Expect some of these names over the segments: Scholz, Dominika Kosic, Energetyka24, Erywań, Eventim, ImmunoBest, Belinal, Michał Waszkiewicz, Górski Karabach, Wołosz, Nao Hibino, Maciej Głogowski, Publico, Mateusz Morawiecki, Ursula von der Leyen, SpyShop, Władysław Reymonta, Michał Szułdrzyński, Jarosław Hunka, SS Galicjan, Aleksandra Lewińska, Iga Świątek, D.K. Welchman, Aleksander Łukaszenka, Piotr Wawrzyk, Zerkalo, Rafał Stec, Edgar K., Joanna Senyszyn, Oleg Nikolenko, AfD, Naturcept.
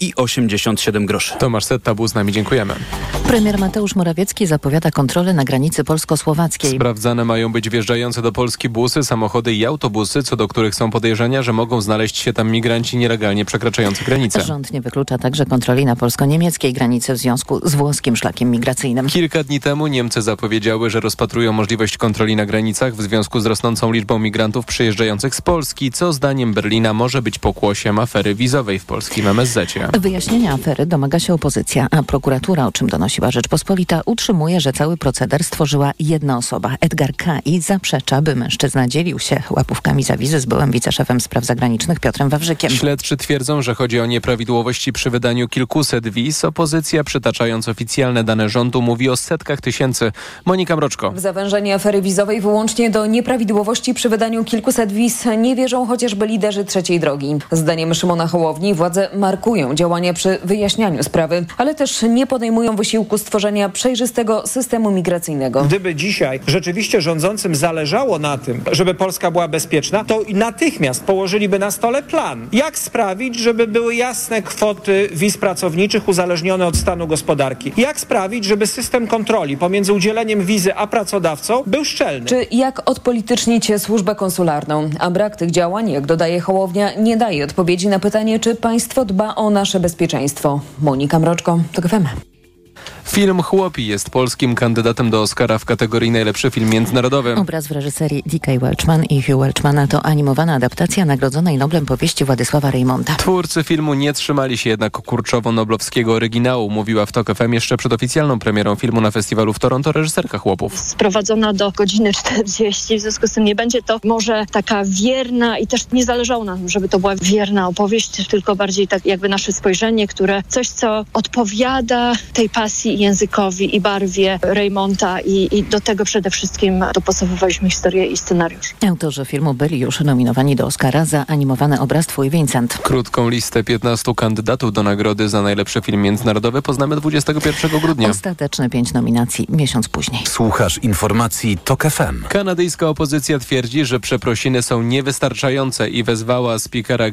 i 87 groszy. Tomasz Setta był z nami, dziękujemy. Premier Mateusz Morawiecki zapowiada kontrolę na granicy polsko-słowackiej. Sprawdzane mają być wjeżdżające do Polski busy, samochody i autobusy, co do których są podejrzenia, że mogą znaleźć się tam migranci nielegalnie przekraczający granicę. Rząd nie wyklucza także kontroli na polsko-niemieckiej granicy w związku z włoskim szlakiem migracyjnym. Kilka dni temu Niemcy zapowiedziały, że rozpatrują możliwość kontroli na granicach w związku z rosnącą liczbą migrantów przyjeżdżających z Polski, co zdaniem Berlina może być pokłosiem afery wizowej w polskim MSZ. Wyjaśnienia afery domaga się opozycja, a prokuratura, o czym donosiła Rzeczpospolita, utrzymuje, że cały proceder stworzyła jedna osoba. Edgar K. i zaprzecza, by mężczyzna dzielił się łapówkami za wizy z byłym wiceszefem spraw zagranicznych Piotrem Wawrzykiem. Śledczy twierdzą, że chodzi o nieprawidłowości przy wydaniu kilkuset wiz. Opozycja, przytaczając oficjalne dane rządu, mówi o setkach tysięcy. Monika Mroczko. W zawężenie afery wizowej wyłącznie do nieprawidłowości przy wydaniu kilkuset wiz nie wierzą chociażby liderzy trzeciej drogi. Zdaniem Szymona Hołowni władze markują działania przy wyjaśnianiu sprawy, ale też nie podejmują wysiłku stworzenia przejrzystego systemu migracyjnego. Gdyby dzisiaj rzeczywiście rządzącym zależało na tym, żeby Polska była bezpieczna, to natychmiast położyliby na stole plan, jak sprawić, żeby były jasne kwoty wiz pracowniczych uzależnione od stanu gospodarki. Jak sprawić, żeby system kontroli pomiędzy udzieleniem wizy a pracodawcą był szczelny. Czy jak odpolitycznić służbę konsularną? A brak tych działań, jak dodaje Hołownia, nie daje odpowiedzi na pytanie, czy państwo dba o nasze bezpieczeństwo. Monika Mroczko, TOK FM. Film Chłopi jest polskim kandydatem do Oscara w kategorii najlepszy film międzynarodowy. Obraz w reżyserii D.K. Welchman i Hugh Welchmana to animowana adaptacja nagrodzonej Noblem powieści Władysława Reymonta. Twórcy filmu nie trzymali się jednak kurczowo-noblowskiego oryginału, mówiła w TOK FM jeszcze przed oficjalną premierą filmu na festiwalu w Toronto reżyserka Chłopów. Sprowadzona do godziny 40, w związku z tym nie będzie to może taka wierna i też nie zależało nam, żeby to była wierna opowieść, tylko bardziej tak jakby nasze spojrzenie, które coś, co odpowiada tej pasji językowi i barwie Reymonta i do tego przede wszystkim dopasowywaliśmy historię i scenariusz. Autorzy filmu byli już nominowani do Oscara za animowany obraz Twój Vincent. Krótką listę 15 kandydatów do nagrody za najlepszy film międzynarodowy poznamy 21 grudnia. Ostateczne 5 nominacji miesiąc później. Słuchasz informacji TOK FM. Kanadyjska opozycja twierdzi, że przeprosiny są niewystarczające i wezwała spikera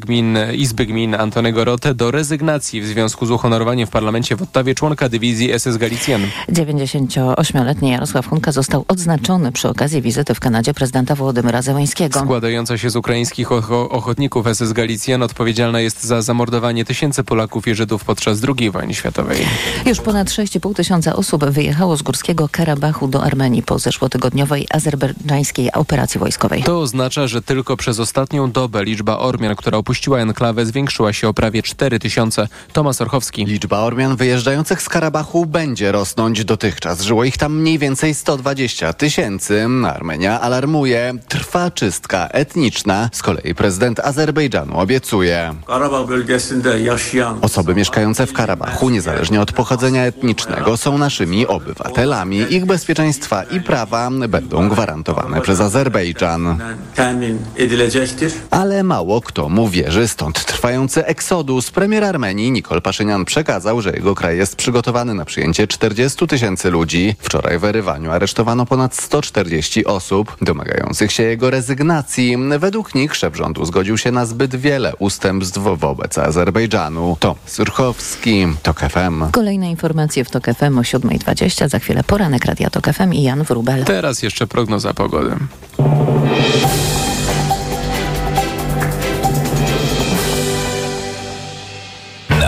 Izby Gmin Antoniego Rotę do rezygnacji w związku z uhonorowaniem w parlamencie w Ottawie członka dywizji SS Galicjan. 98-letni Jarosław Hunka został odznaczony przy okazji wizyty w Kanadzie prezydenta Wołodymyra Zełenskiego. Składająca się z ukraińskich ochotników SS Galicjan odpowiedzialna jest za zamordowanie tysięcy Polaków i Żydów podczas II wojny światowej. Już ponad 6,5 tysiąca osób wyjechało z Górskiego Karabachu do Armenii po zeszłotygodniowej azerbejdżańskiej operacji wojskowej. To oznacza, że tylko przez ostatnią dobę liczba Ormian, która opuściła enklawę, zwiększyła się o prawie 4 tysiące. Tomasz Orłowski. Liczba Ormian wyjeżdżających z Karabachu będzie rosnąć. Dotychczas żyło ich tam mniej więcej 120 tysięcy. Armenia alarmuje. Trwa czystka etniczna. Z kolei prezydent Azerbejdżanu obiecuje. Osoby mieszkające w Karabachu, niezależnie od pochodzenia etnicznego, są naszymi obywatelami. Ich bezpieczeństwa i prawa będą gwarantowane przez Azerbejdżan. Ale mało kto mu wierzy. Stąd trwający eksodus. Premier Armenii Nikol Paszynian przekazał, że jego kraj jest przygotowany na przyjęcie 40 tysięcy ludzi. Wczoraj w Erywaniu aresztowano ponad 140 osób domagających się jego rezygnacji. Według nich szef rządu zgodził się na zbyt wiele ustępstw wobec Azerbejdżanu. Tom Surchowski, TOK FM. Kolejne informacje w TOK FM o 7:20. Za chwilę poranek Radia TOK FM i Jan Wróbel. Teraz jeszcze prognoza pogody.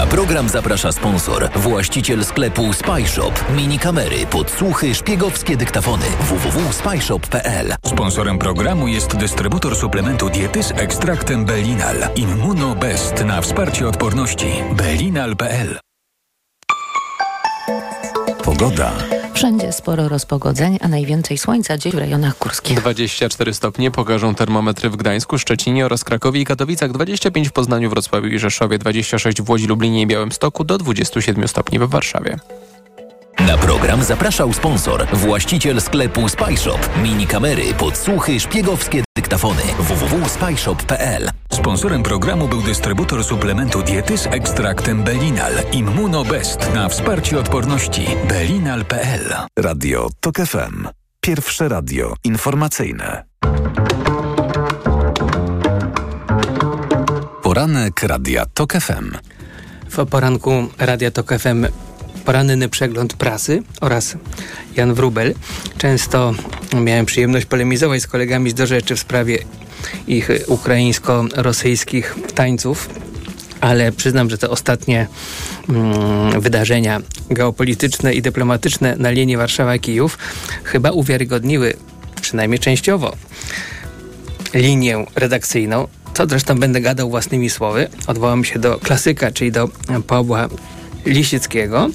Program zaprasza sponsor, właściciel sklepu SpyShop. Minikamery, podsłuchy, szpiegowskie dyktafony. www.spyshop.pl. Sponsorem programu jest dystrybutor suplementu diety z ekstraktem Belinal. ImmunoBest na wsparcie odporności. Belinal.pl. Pogoda. Wszędzie sporo rozpogodzeń, a najwięcej słońca dziś w rejonach górskich. 24 stopnie pokażą termometry w Gdańsku, Szczecinie oraz Krakowie i Katowicach, 25 w Poznaniu, Wrocławiu i Rzeszowie, 26 w Łodzi, Lublinie i Białymstoku, do 27 stopni w Warszawie. Na program zapraszał sponsor, właściciel sklepu SpyShop. Minikamery, podsłuchy, szpiegowskie dyktafony. www.spyshop.pl. Sponsorem programu był dystrybutor suplementu diety z ekstraktem Belinal. ImmunoBest na wsparcie odporności. Belinal.pl. Radio TOK FM. Pierwsze radio informacyjne. Poranek Radia TOK FM. W poranku Radia Tok FM poranny przegląd prasy oraz Jan Wróbel. Często miałem przyjemność polemizować z kolegami z Do Rzeczy w sprawie ich ukraińsko-rosyjskich tańców, ale przyznam, że te ostatnie wydarzenia geopolityczne i dyplomatyczne na linii Warszawa-Kijów chyba uwiarygodniły, przynajmniej częściowo, linię redakcyjną, co zresztą będę gadał własnymi słowy. Odwołam się do klasyka, czyli do Pawła Lisickiego,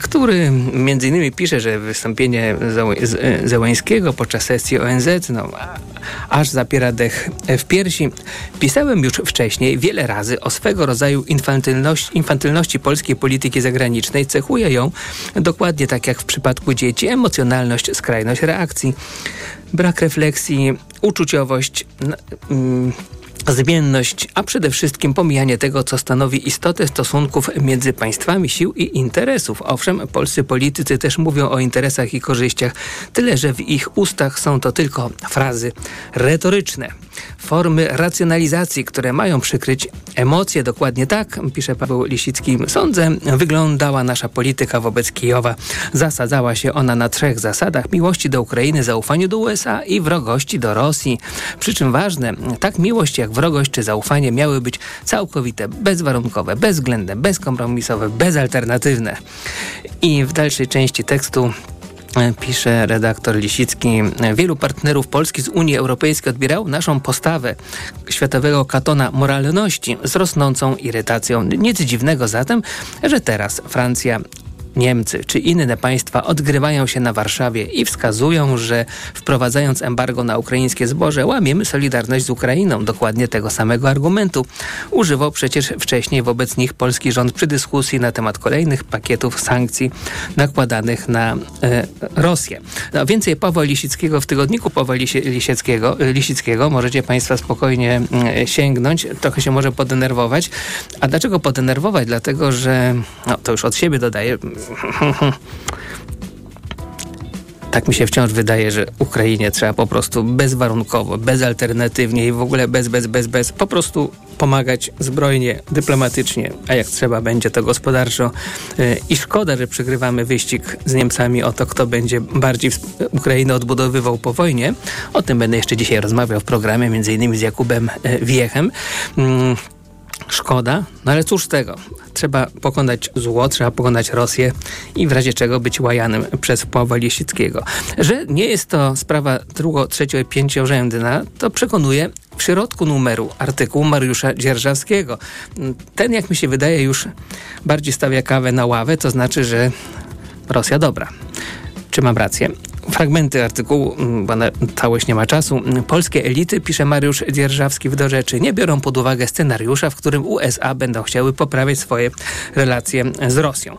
który między innymi pisze, że wystąpienie Zełenskiego podczas sesji ONZ aż zapiera dech w piersi. Pisałem już wcześniej wiele razy o swego rodzaju infantylności polskiej polityki zagranicznej. Cechuje ją, dokładnie tak jak w przypadku dzieci, emocjonalność, skrajność reakcji, brak refleksji, uczuciowość, zmienność, a przede wszystkim pomijanie tego, co stanowi istotę stosunków między państwami, sił i interesów. Owszem, polscy politycy też mówią o interesach i korzyściach, tyle że w ich ustach są to tylko frazy retoryczne, formy racjonalizacji, które mają przykryć emocje. Dokładnie tak, pisze Paweł Lisicki, sądzę, wyglądała nasza polityka wobec Kijowa. Zasadzała się ona na trzech zasadach: miłości do Ukrainy, zaufaniu do USA i wrogości do Rosji. Przy czym ważne, tak miłość jak wrogość czy zaufanie miały być całkowite, bezwarunkowe, bezwzględne, bezkompromisowe, bezalternatywne. I w dalszej części tekstu pisze redaktor Lisicki: wielu partnerów Polski z Unii Europejskiej odbierało naszą postawę światowego katona moralności z rosnącą irytacją. Nic dziwnego zatem, że teraz Francja, Niemcy czy inne państwa odgrywają się na Warszawie i wskazują, że wprowadzając embargo na ukraińskie zboże łamiemy solidarność z Ukrainą. Dokładnie tego samego argumentu używał przecież wcześniej wobec nich polski rząd przy dyskusji na temat kolejnych pakietów sankcji nakładanych na Rosję. No, więcej Pawła Lisickiego w tygodniku Pawła Lisickiego możecie państwa spokojnie sięgnąć. Trochę się może podenerwować. A dlaczego podenerwować? Dlatego, że to już od siebie dodaję, tak mi się wciąż wydaje, że Ukrainie trzeba po prostu bezwarunkowo, bezalternatywnie i w ogóle bez po prostu pomagać zbrojnie, dyplomatycznie, a jak trzeba będzie, to gospodarczo. I szkoda, że przegrywamy wyścig z Niemcami o to, kto będzie bardziej Ukrainę odbudowywał po wojnie. O tym będę jeszcze dzisiaj rozmawiał w programie, m.in. z Jakubem Wiechem. Szkoda, no ale cóż z tego? Trzeba pokonać zło, trzeba pokonać Rosję i w razie czego być łajanym przez Pawła Lisickiego. Że nie jest to sprawa drugo-, trzecio- i pięciorzędna, to przekonuje w środku numeru artykuł Mariusza Dzierżawskiego. Ten, jak mi się wydaje, już bardziej stawia kawę na ławę, to znaczy, że Rosja dobra. Czy mam rację? Fragmenty artykułu, bo na całość nie ma czasu. Polskie elity, pisze Mariusz Dzierżawski w Do Rzeczy, nie biorą pod uwagę scenariusza, w którym USA będą chciały poprawiać swoje relacje z Rosją.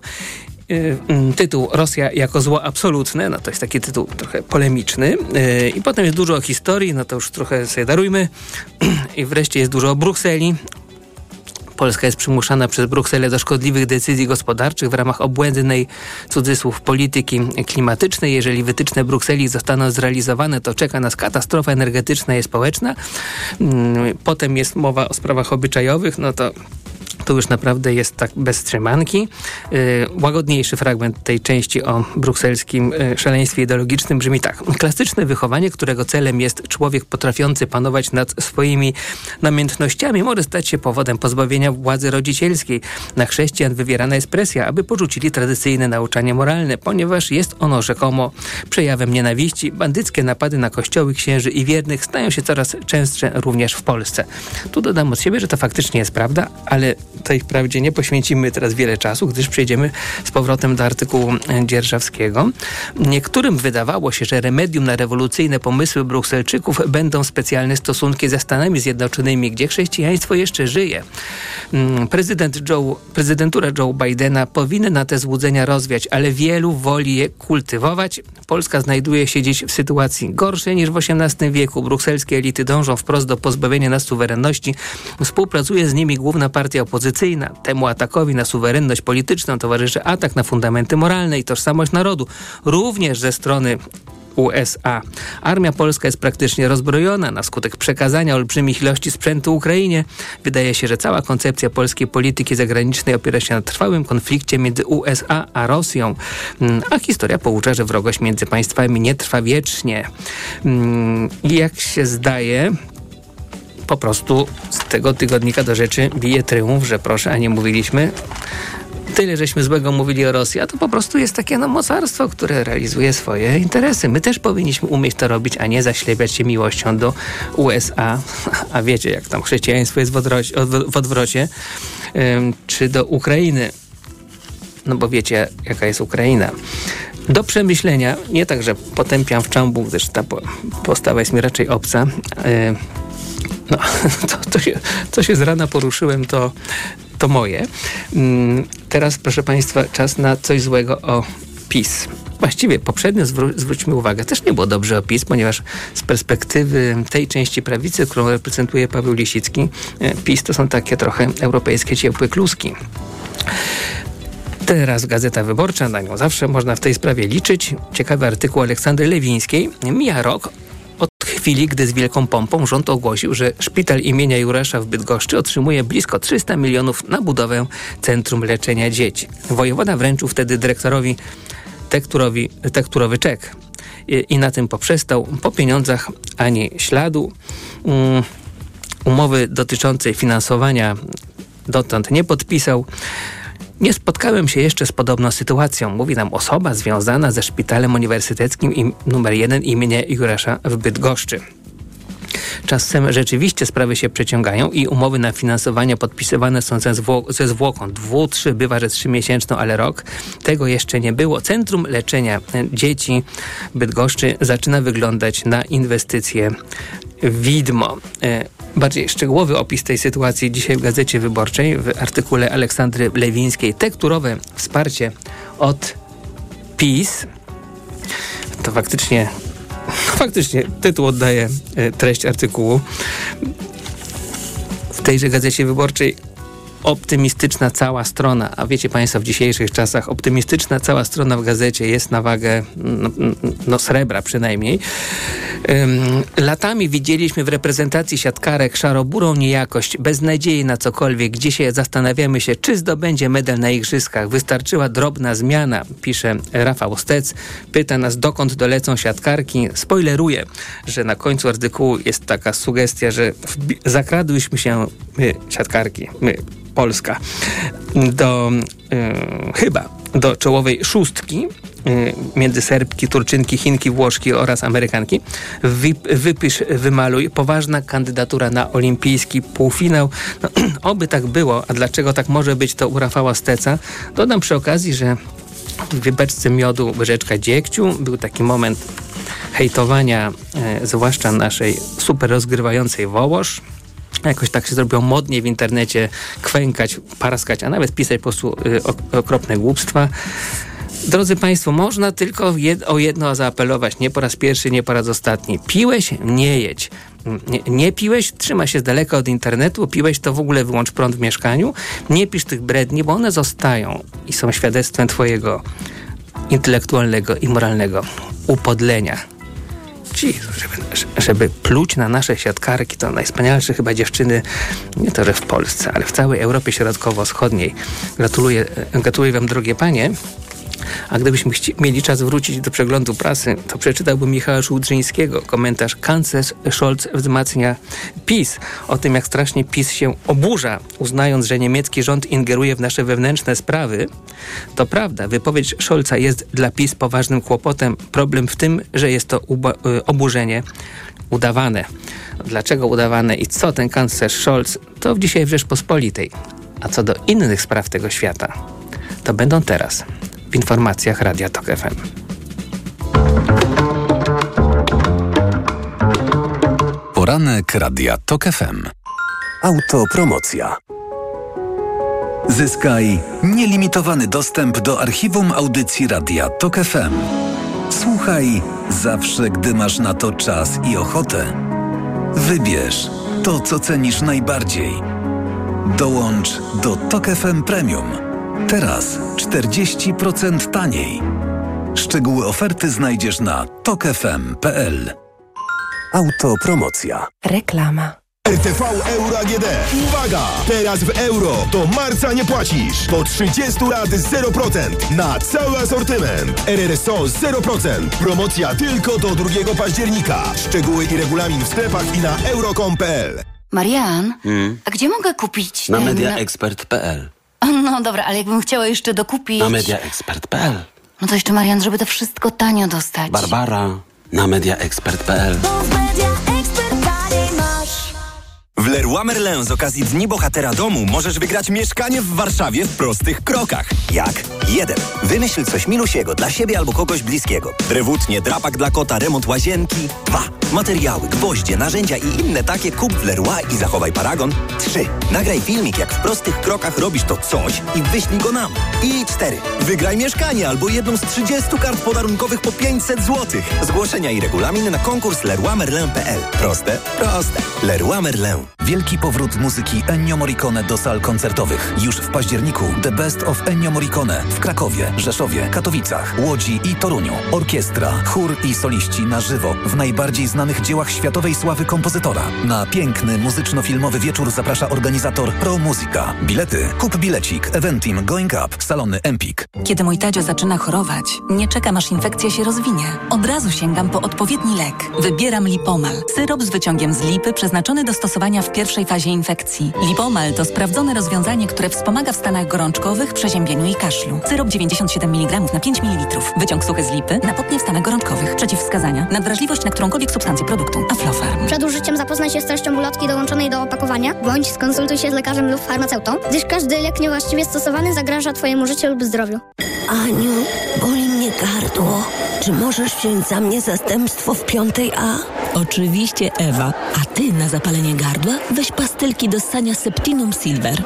Tytuł Rosja jako zło absolutne, to jest taki tytuł trochę polemiczny, i potem jest dużo o historii, to już trochę sobie darujmy, i wreszcie jest dużo o Brukseli. Polska jest przymuszana przez Brukselę do szkodliwych decyzji gospodarczych w ramach obłędnej, cudzysłów, polityki klimatycznej. Jeżeli wytyczne Brukseli zostaną zrealizowane, to czeka nas katastrofa energetyczna i społeczna. Potem jest mowa o sprawach obyczajowych, to już naprawdę jest tak bez trzymanki. Łagodniejszy fragment tej części o brukselskim szaleństwie ideologicznym brzmi tak. Klasyczne wychowanie, którego celem jest człowiek potrafiący panować nad swoimi namiętnościami, może stać się powodem pozbawienia władzy rodzicielskiej. Na chrześcijan wywierana jest presja, aby porzucili tradycyjne nauczanie moralne, ponieważ jest ono rzekomo przejawem nienawiści. Bandyckie napady na kościoły, księży i wiernych stają się coraz częstsze również w Polsce. Tu dodam od siebie, że to faktycznie jest prawda, ale tej prawdzie nie poświęcimy teraz wiele czasu, gdyż przejdziemy z powrotem do artykułu Dzierżawskiego. Niektórym wydawało się, że remedium na rewolucyjne pomysły Brukselczyków będą specjalne stosunki ze Stanami Zjednoczonymi, gdzie chrześcijaństwo jeszcze żyje. Prezydentura Joe Bidena powinna te złudzenia rozwiać, ale wielu woli je kultywować. Polska znajduje się dziś w sytuacji gorszej niż w XVIII wieku. Brukselskie elity dążą wprost do pozbawienia nas suwerenności. Współpracuje z nimi główna partia opozycyjna. Temu atakowi na suwerenność polityczną towarzyszy atak na fundamenty moralne i tożsamość narodu, również ze strony USA. Armia polska jest praktycznie rozbrojona na skutek przekazania olbrzymich ilości sprzętu Ukrainie. Wydaje się, że cała koncepcja polskiej polityki zagranicznej opiera się na trwałym konflikcie między USA a Rosją. A historia poucza, że wrogość między państwami nie trwa wiecznie. Jak się zdaje, po prostu z tego tygodnika do rzeczy bije tryumf, że proszę, a nie mówiliśmy. Tyle żeśmy złego mówili o Rosji, a to po prostu jest takie mocarstwo, które realizuje swoje interesy. My też powinniśmy umieć to robić, a nie zaślepiać się miłością do USA. A wiecie, jak tam chrześcijaństwo jest w odwrocie, czy do Ukrainy. No bo wiecie, jaka jest Ukraina. Do przemyślenia, nie tak, że potępiam w czambu, gdyż ta postawa jest mi raczej obca. To się z rana poruszyłem, to moje. Teraz, proszę państwa, czas na coś złego o PiS. Właściwie poprzednio zwróćmy uwagę, też nie było dobrze o PiS, ponieważ z perspektywy tej części prawicy, którą reprezentuje Paweł Lisicki, PiS to są takie trochę europejskie ciepłe kluski. Teraz Gazeta Wyborcza, na nią zawsze można w tej sprawie liczyć. Ciekawy artykuł Aleksandry Lewińskiej. Mija rok od chwili, gdy z wielką pompą rząd ogłosił, że szpital imienia Jurasza w Bydgoszczy otrzymuje blisko 300 milionów na budowę Centrum Leczenia Dzieci. Wojewoda wręczył wtedy dyrektorowi tekturowy czek. I na tym poprzestał. Po pieniądzach ani śladu. Umowy dotyczącej finansowania dotąd nie podpisał. Nie spotkałem się jeszcze z podobną sytuacją, mówi nam osoba związana ze Szpitalem Uniwersyteckim nr 1 imienia Jurasza w Bydgoszczy. Czasem rzeczywiście sprawy się przeciągają i umowy na finansowanie podpisywane są ze zwłoką. 2-3, bywa, że 3-miesięczną, ale rok. Tego jeszcze nie było. Centrum Leczenia Dzieci Bydgoszczy zaczyna wyglądać na inwestycje widmo. Bardziej szczegółowy opis tej sytuacji dzisiaj w Gazecie Wyborczej, w artykule Aleksandry Lewińskiej. Tekturowe wsparcie od PiS. To faktycznie tytuł oddaje treść artykułu. W tejże Gazecie Wyborczej optymistyczna cała strona, a wiecie państwo, w dzisiejszych czasach optymistyczna cała strona w gazecie jest na wagę srebra przynajmniej. Latami widzieliśmy w reprezentacji siatkarek szaroburą niejakość, bez nadziei na cokolwiek. Dzisiaj zastanawiamy się, czy zdobędzie medal na igrzyskach. Wystarczyła drobna zmiana, pisze Rafał Stec. Pyta nas, dokąd dolecą siatkarki. Spoileruję, że na końcu artykułu jest taka sugestia, że zakradłyśmy się my, siatkarki, Polska, do czołowej szóstki między Serbki, Turczynki, Chinki, Włoszki oraz Amerykanki. Wypisz, wymaluj. Poważna kandydatura na olimpijski półfinał. Oby tak było, a dlaczego tak może być, to u Rafała Steca. Dodam przy okazji, że w beczce miodu łyżeczka dziegciu był taki moment hejtowania, zwłaszcza naszej super rozgrywającej Wołosz. Jakoś tak się zrobiło modnie w internecie kwękać, parskać, a nawet pisać po prostu okropne głupstwa. Drodzy państwo, można tylko o jedno zaapelować. Nie po raz pierwszy, nie po raz ostatni. Piłeś? Nie jedź. Nie piłeś? Trzyma się z daleka od internetu. Piłeś? To w ogóle wyłącz prąd w mieszkaniu. Nie pisz tych bredni, bo one zostają i są świadectwem twojego intelektualnego i moralnego upodlenia. Żeby pluć na nasze siatkarki, to najwspanialsze chyba dziewczyny, nie to, że w Polsce, ale w całej Europie Środkowo-Wschodniej. Gratuluję wam, drogie panie. A gdybyśmy mieli czas wrócić do przeglądu prasy, to przeczytałbym Michała Szułdrzyńskiego komentarz: kanclerz Scholz wzmacnia PiS. O tym, jak strasznie PiS się oburza, uznając, że niemiecki rząd ingeruje w nasze wewnętrzne sprawy. To prawda, wypowiedź Scholza jest dla PiS poważnym kłopotem. Problem w tym, że jest to oburzenie udawane. Dlaczego udawane i co ten kanclerz Scholz, to dzisiaj w Rzeczpospolitej. A co do innych spraw tego świata, to będą teraz w informacjach Radia Tok FM. Poranek Radia Tok FM. Autopromocja. Zyskaj nielimitowany dostęp do archiwum audycji Radia Tok FM. Słuchaj zawsze, gdy masz na to czas i ochotę. Wybierz to, co cenisz najbardziej. Dołącz do Tok FM Premium. Teraz 40% taniej. Szczegóły oferty znajdziesz na tokfm.pl. Autopromocja. Reklama. RTV Euro AGD. Uwaga! Teraz w euro do marca nie płacisz. Po 30 lat 0% na cały asortyment. RRSO 0%. Promocja tylko do 2 października. Szczegóły i regulamin w sklepach i na euro.com.pl. Marian, a gdzie mogę kupić? Na mediaexpert.pl. No dobra, ale jakbym chciała jeszcze dokupić... Na mediaexpert.pl. No to jeszcze, Marian, żeby to wszystko tanio dostać. Barbara, na mediaexpert.pl. W Leroy Merlin z okazji Dni Bohatera Domu możesz wygrać mieszkanie w Warszawie w prostych krokach. Jak? 1. Wymyśl coś milusiego dla siebie albo kogoś bliskiego. Drewutnie, drapak dla kota, remont łazienki. 2. Materiały, gwoździe, narzędzia i inne takie kup w Leroy i zachowaj paragon. 3. Nagraj filmik, jak w prostych krokach robisz to coś i wyślij go nam. I 4. Wygraj mieszkanie albo jedną z 30 kart podarunkowych po 500 zł. Zgłoszenia i regulamin na konkurs leroymerlin.pl. Proste? Proste. Leroy Merlin. Wielki powrót muzyki Ennio Morricone do sal koncertowych. Już w październiku The Best of Ennio Morricone w Krakowie, Rzeszowie, Katowicach, Łodzi i Toruniu. Orkiestra, chór i soliści na żywo w najbardziej znanych dziełach światowej sławy kompozytora. Na piękny muzyczno-filmowy wieczór zaprasza organizator Pro Musica. Bilety, kup bilecik, Eventim, Going Up, salony Empik. Kiedy mój Tadzio zaczyna chorować, nie czekam, aż infekcja się rozwinie. Od razu sięgam po odpowiedni lek. Wybieram Lipomal. Syrop z wyciągiem z lipy przeznaczony do stosowania w pierwszej fazie infekcji. Lipomal to sprawdzone rozwiązanie, które wspomaga w stanach gorączkowych, przeziębieniu i kaszlu. Syrop 97 mg na 5 ml. Wyciąg suchy z lipy na potnie w stanach gorączkowych. Przeciwwskazania: nadwrażliwość na którąkolwiek substancję produktu. Aflofarm. Przed użyciem zapoznaj się z treścią ulotki dołączonej do opakowania, bądź skonsultuj się z lekarzem lub farmaceutą, gdyż każdy lek niewłaściwie stosowany zagraża Twojemu życiu lub zdrowiu. Aniu, boli mnie gardło. Czy możesz wziąć za mnie zastępstwo w 5A? Oczywiście, Ewa. A ty na zapalenie gardła weź pastylki do ssania Septinum Silver.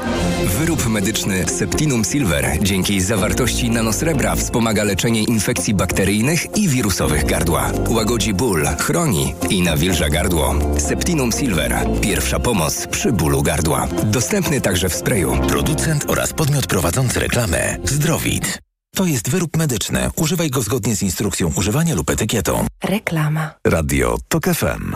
Wyrób medyczny Septinum Silver dzięki zawartości nanosrebra wspomaga leczenie infekcji bakteryjnych i wirusowych gardła. Łagodzi ból, chroni i nawilża gardło. Septinum Silver. Pierwsza pomoc przy bólu gardła. Dostępny także w sprayu. Producent oraz podmiot prowadzący reklamę Zdrowid. To jest wyrób medyczny. Używaj go zgodnie z instrukcją używania lub etykietą. Reklama. Radio TOK FM.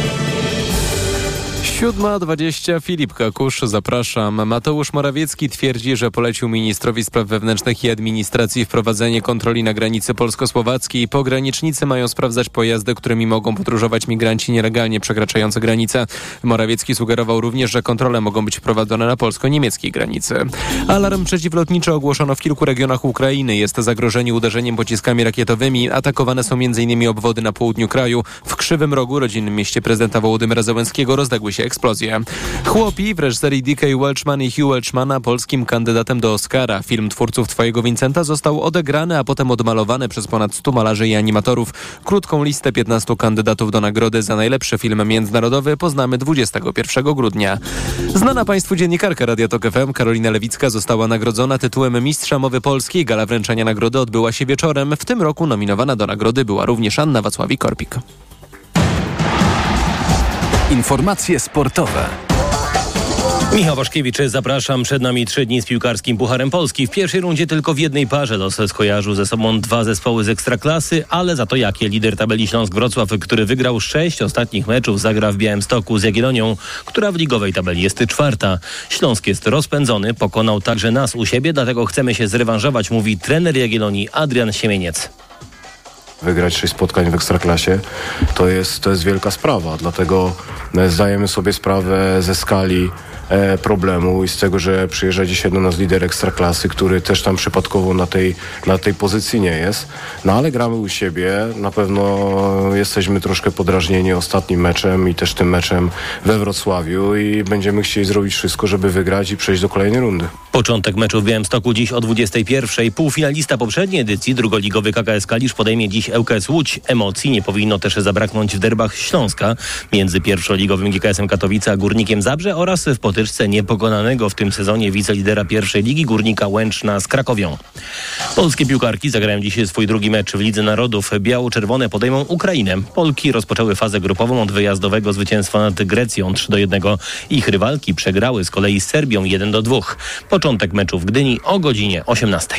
7:20, Filip Kakusz, zapraszam. Mateusz Morawiecki twierdzi, że polecił ministrowi spraw wewnętrznych i administracji wprowadzenie kontroli na granicy polsko-słowackiej. Pogranicznicy mają sprawdzać pojazdy, którymi mogą podróżować migranci nielegalnie przekraczający granicę. Morawiecki sugerował również, że kontrole mogą być prowadzone na polsko-niemieckiej granicy. Alarm przeciwlotniczy ogłoszono w kilku regionach Ukrainy. Jest zagrożenie uderzeniem pociskami rakietowymi. Atakowane są m.in. obwody na południu kraju. W Krzywym Rogu, rodzinnym mieście prezydenta Wołodymyra Zełenskiego, rozległy się eksplozje. Chłopi w reżyserii D.K. Welchman i Hugh Welchmana, polskim kandydatem do Oscara. Film twórców Twojego Vincenta został odegrany, a potem odmalowany przez ponad 100 malarzy i animatorów. Krótką listę 15 kandydatów do nagrody za najlepszy film międzynarodowy poznamy 21 grudnia. Znana Państwu dziennikarka Radia TOK FM Karolina Lewicka została nagrodzona tytułem Mistrza Mowy Polskiej. Gala wręczenia nagrody odbyła się wieczorem. W tym roku nominowana do nagrody była również Anna Wacławik-Korpik. Informacje sportowe. Michał Waszkiewicz, zapraszam. Przed nami 3 dni z piłkarskim Pucharem Polski. W pierwszej rundzie tylko w jednej parze los skojarzył ze sobą 2 zespoły z Ekstraklasy, ale za to jakie? Lider tabeli Śląsk Wrocław, który wygrał 6 ostatnich meczów, zagra w Białymstoku z Jagiellonią, która w ligowej tabeli jest 4. Śląsk jest rozpędzony, pokonał także nas u siebie, dlatego chcemy się zrewanżować, mówi trener Jagiellonii Adrian Siemieniec. Wygrać 6 spotkań w Ekstraklasie to jest wielka sprawa, dlatego zdajemy sobie sprawę ze skali problemu i z tego, że przyjeżdża dzisiaj do nas lider Ekstraklasy, który też tam przypadkowo na tej pozycji nie jest. No ale gramy u siebie, na pewno jesteśmy troszkę podrażnieni ostatnim meczem i też tym meczem we Wrocławiu i będziemy chcieli zrobić wszystko, żeby wygrać i przejść do kolejnej rundy. Początek meczu w Białymstoku dziś o 21:00. Półfinalista poprzedniej edycji, drugoligowy KKS Kalisz, podejmie dziś ŁKS Łódź. Emocji nie powinno też zabraknąć w derbach Śląska między pierwszoligowym GKS-em Katowice a Górnikiem Zabrze oraz w Potyrach wytyczce niepokonanego w tym sezonie wicelidera pierwszej ligi Górnika Łęczna z Krakowią. Polskie piłkarki zagrają dzisiaj swój drugi mecz w Lidze Narodów. Biało-czerwone podejmą Ukrainę. Polki rozpoczęły fazę grupową od wyjazdowego zwycięstwa nad Grecją 3-1. Ich rywalki przegrały z kolei z Serbią 1-2. Początek meczu w Gdyni o godzinie 18:00.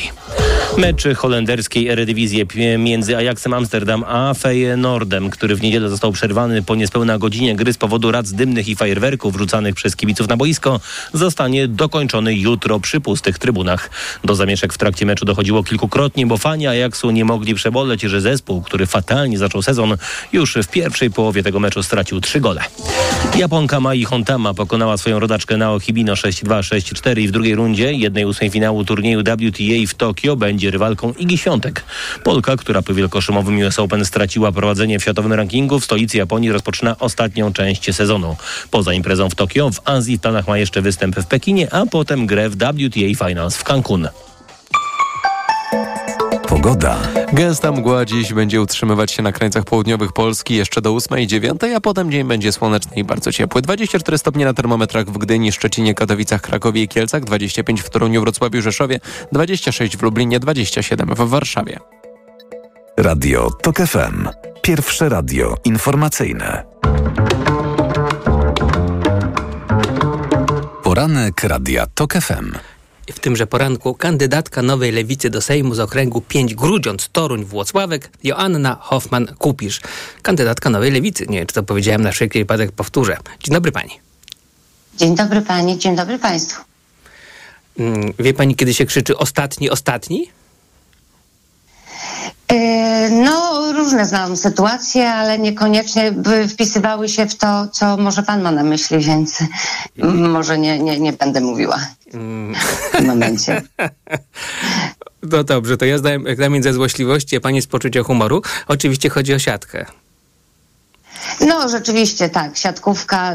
Mecz holenderskiej Eredivisie między Ajaxem Amsterdam a Feyenoordem, który w niedzielę został przerwany po niespełna godzinie gry z powodu rac dymnych i fajerwerków wrzucanych przez kibiców na boisko, zostanie dokończony jutro przy pustych trybunach. Do zamieszek w trakcie meczu dochodziło kilkukrotnie, bo fani Ajaxu nie mogli przeboleć, że zespół, który fatalnie zaczął sezon, już w pierwszej połowie tego meczu stracił 3 gole. Japonka Mai Hontama pokonała swoją rodaczkę Nao Hibino 6-2, 6-4 i w drugiej rundzie 1/8 finału turnieju WTA w Tokio będzie rywalką Igi Świątek. Polka, która po wielkoszumowym US Open straciła prowadzenie w światowym rankingu, w stolicy Japonii rozpoczyna ostatnią część sezonu. Poza imprezą w Tokio, w Azji w planach ma jeszcze występ w Pekinie, a potem grę w WTA Finals w Cancun. Pogoda. Gęsta mgła dziś będzie utrzymywać się na krańcach południowych Polski jeszcze do 8 i 9, a potem dzień będzie słoneczny i bardzo ciepły. 24 stopnie na termometrach w Gdyni, Szczecinie, Katowicach, Krakowie i Kielcach, 25 w Toruniu, Wrocławiu, Rzeszowie, 26 w Lublinie, 27 w Warszawie. Radio TOK FM. Pierwsze radio informacyjne. Poranek Radia TOK FM. W tymże poranku kandydatka Nowej Lewicy do Sejmu z okręgu 5 Grudziądz, Toruń, Włocławek, Joanna Hoffman-Kupisz. Kandydatka Nowej Lewicy. Nie wiem, czy to powiedziałem, na wszelki wypadek powtórzę. Dzień dobry pani. Dzień dobry pani, dzień dobry państwu. Wie pani, kiedy się krzyczy ostatni, ostatni? No, różne znam sytuacje, ale niekoniecznie wpisywały się w to, co może pan ma na myśli, więc może nie będę mówiła w tym momencie. No dobrze, to ja zdałem egzamin ze złośliwości, a pani z poczucia humoru. Oczywiście chodzi o siatkę. No rzeczywiście tak, siatkówka,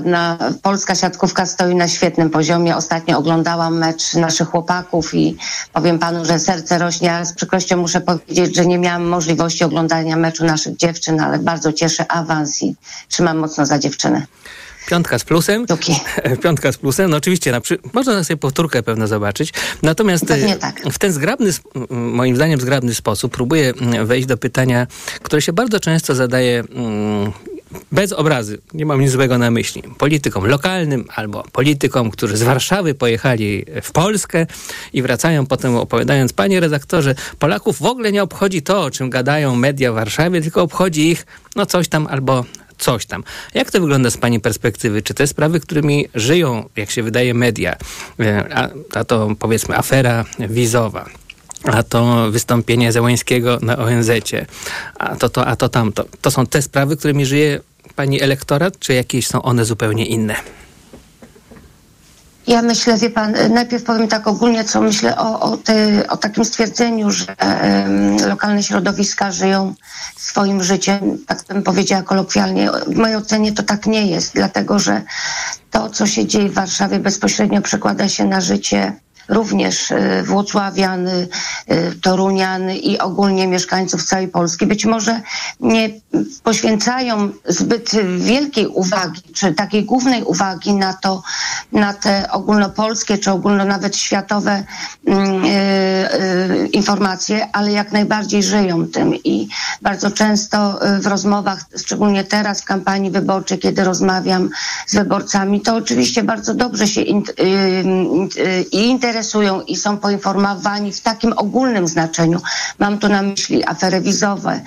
polska siatkówka stoi na świetnym poziomie. Ostatnio oglądałam mecz naszych chłopaków i powiem panu, że serce rośnie, ale z przykrością muszę powiedzieć, że nie miałam możliwości oglądania meczu naszych dziewczyn, ale bardzo cieszę awans i trzymam mocno za dziewczynę. Piątka z plusem. Piątka z plusem. No oczywiście, można sobie powtórkę pewno zobaczyć. Natomiast tak, w ten zgrabny, moim zdaniem zgrabny sposób próbuję wejść do pytania, które się bardzo często zadaje bez obrazy, nie mam nic złego na myśli, politykom lokalnym albo politykom, którzy z Warszawy pojechali w Polskę i wracają potem opowiadając: panie redaktorze, Polaków w ogóle nie obchodzi to, o czym gadają media w Warszawie, tylko obchodzi ich no coś tam albo coś tam. Jak to wygląda z pani perspektywy? Czy te sprawy, którymi żyją, jak się wydaje, media, a to powiedzmy afera wizowa, a to wystąpienie Zełenskiego na ONZ-cie, a to tamto. To są te sprawy, którymi żyje pani elektorat, czy jakieś są one zupełnie inne? Ja myślę, wie pan, najpierw powiem tak ogólnie, co myślę o takim stwierdzeniu, że lokalne środowiska żyją swoim życiem, tak bym powiedziała kolokwialnie. W mojej ocenie to tak nie jest, dlatego że to, co się dzieje w Warszawie, bezpośrednio przekłada się na życie również Włocławian, Torunian i ogólnie mieszkańców całej Polski. Być może nie poświęcają zbyt wielkiej uwagi, czy takiej głównej uwagi na te ogólnopolskie, czy ogólno nawet światowe informacje, ale jak najbardziej żyją tym i bardzo często w rozmowach, szczególnie teraz w kampanii wyborczej, kiedy rozmawiam z wyborcami, to oczywiście bardzo dobrze się interesują i są poinformowani w takim ogólnym znaczeniu. Mam tu na myśli afery wizowe.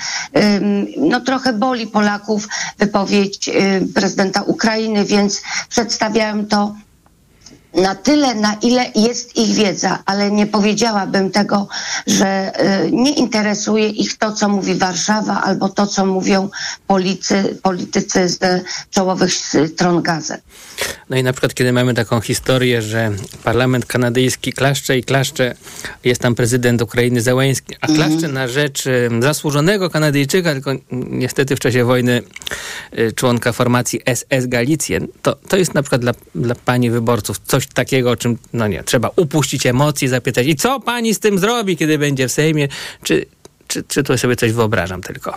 No trochę boli Polaków wypowiedź prezydenta Ukrainy, więc przedstawiałem to na tyle, na ile jest ich wiedza, ale nie powiedziałabym tego, że nie interesuje ich to, co mówi Warszawa albo to, co mówią politycy z czołowych stron gazet. No i na przykład, kiedy mamy taką historię, że parlament kanadyjski klaszcze i klaszcze, jest tam prezydent Ukrainy Zełenski, a klaszcze na rzecz zasłużonego Kanadyjczyka, tylko niestety w czasie wojny członka formacji SS Galicjan, to jest na przykład dla pani wyborców coś takiego, o czym, no nie, trzeba upuścić emocji, zapytać: i co pani z tym zrobi, kiedy będzie w Sejmie? Czy tu sobie coś wyobrażam tylko?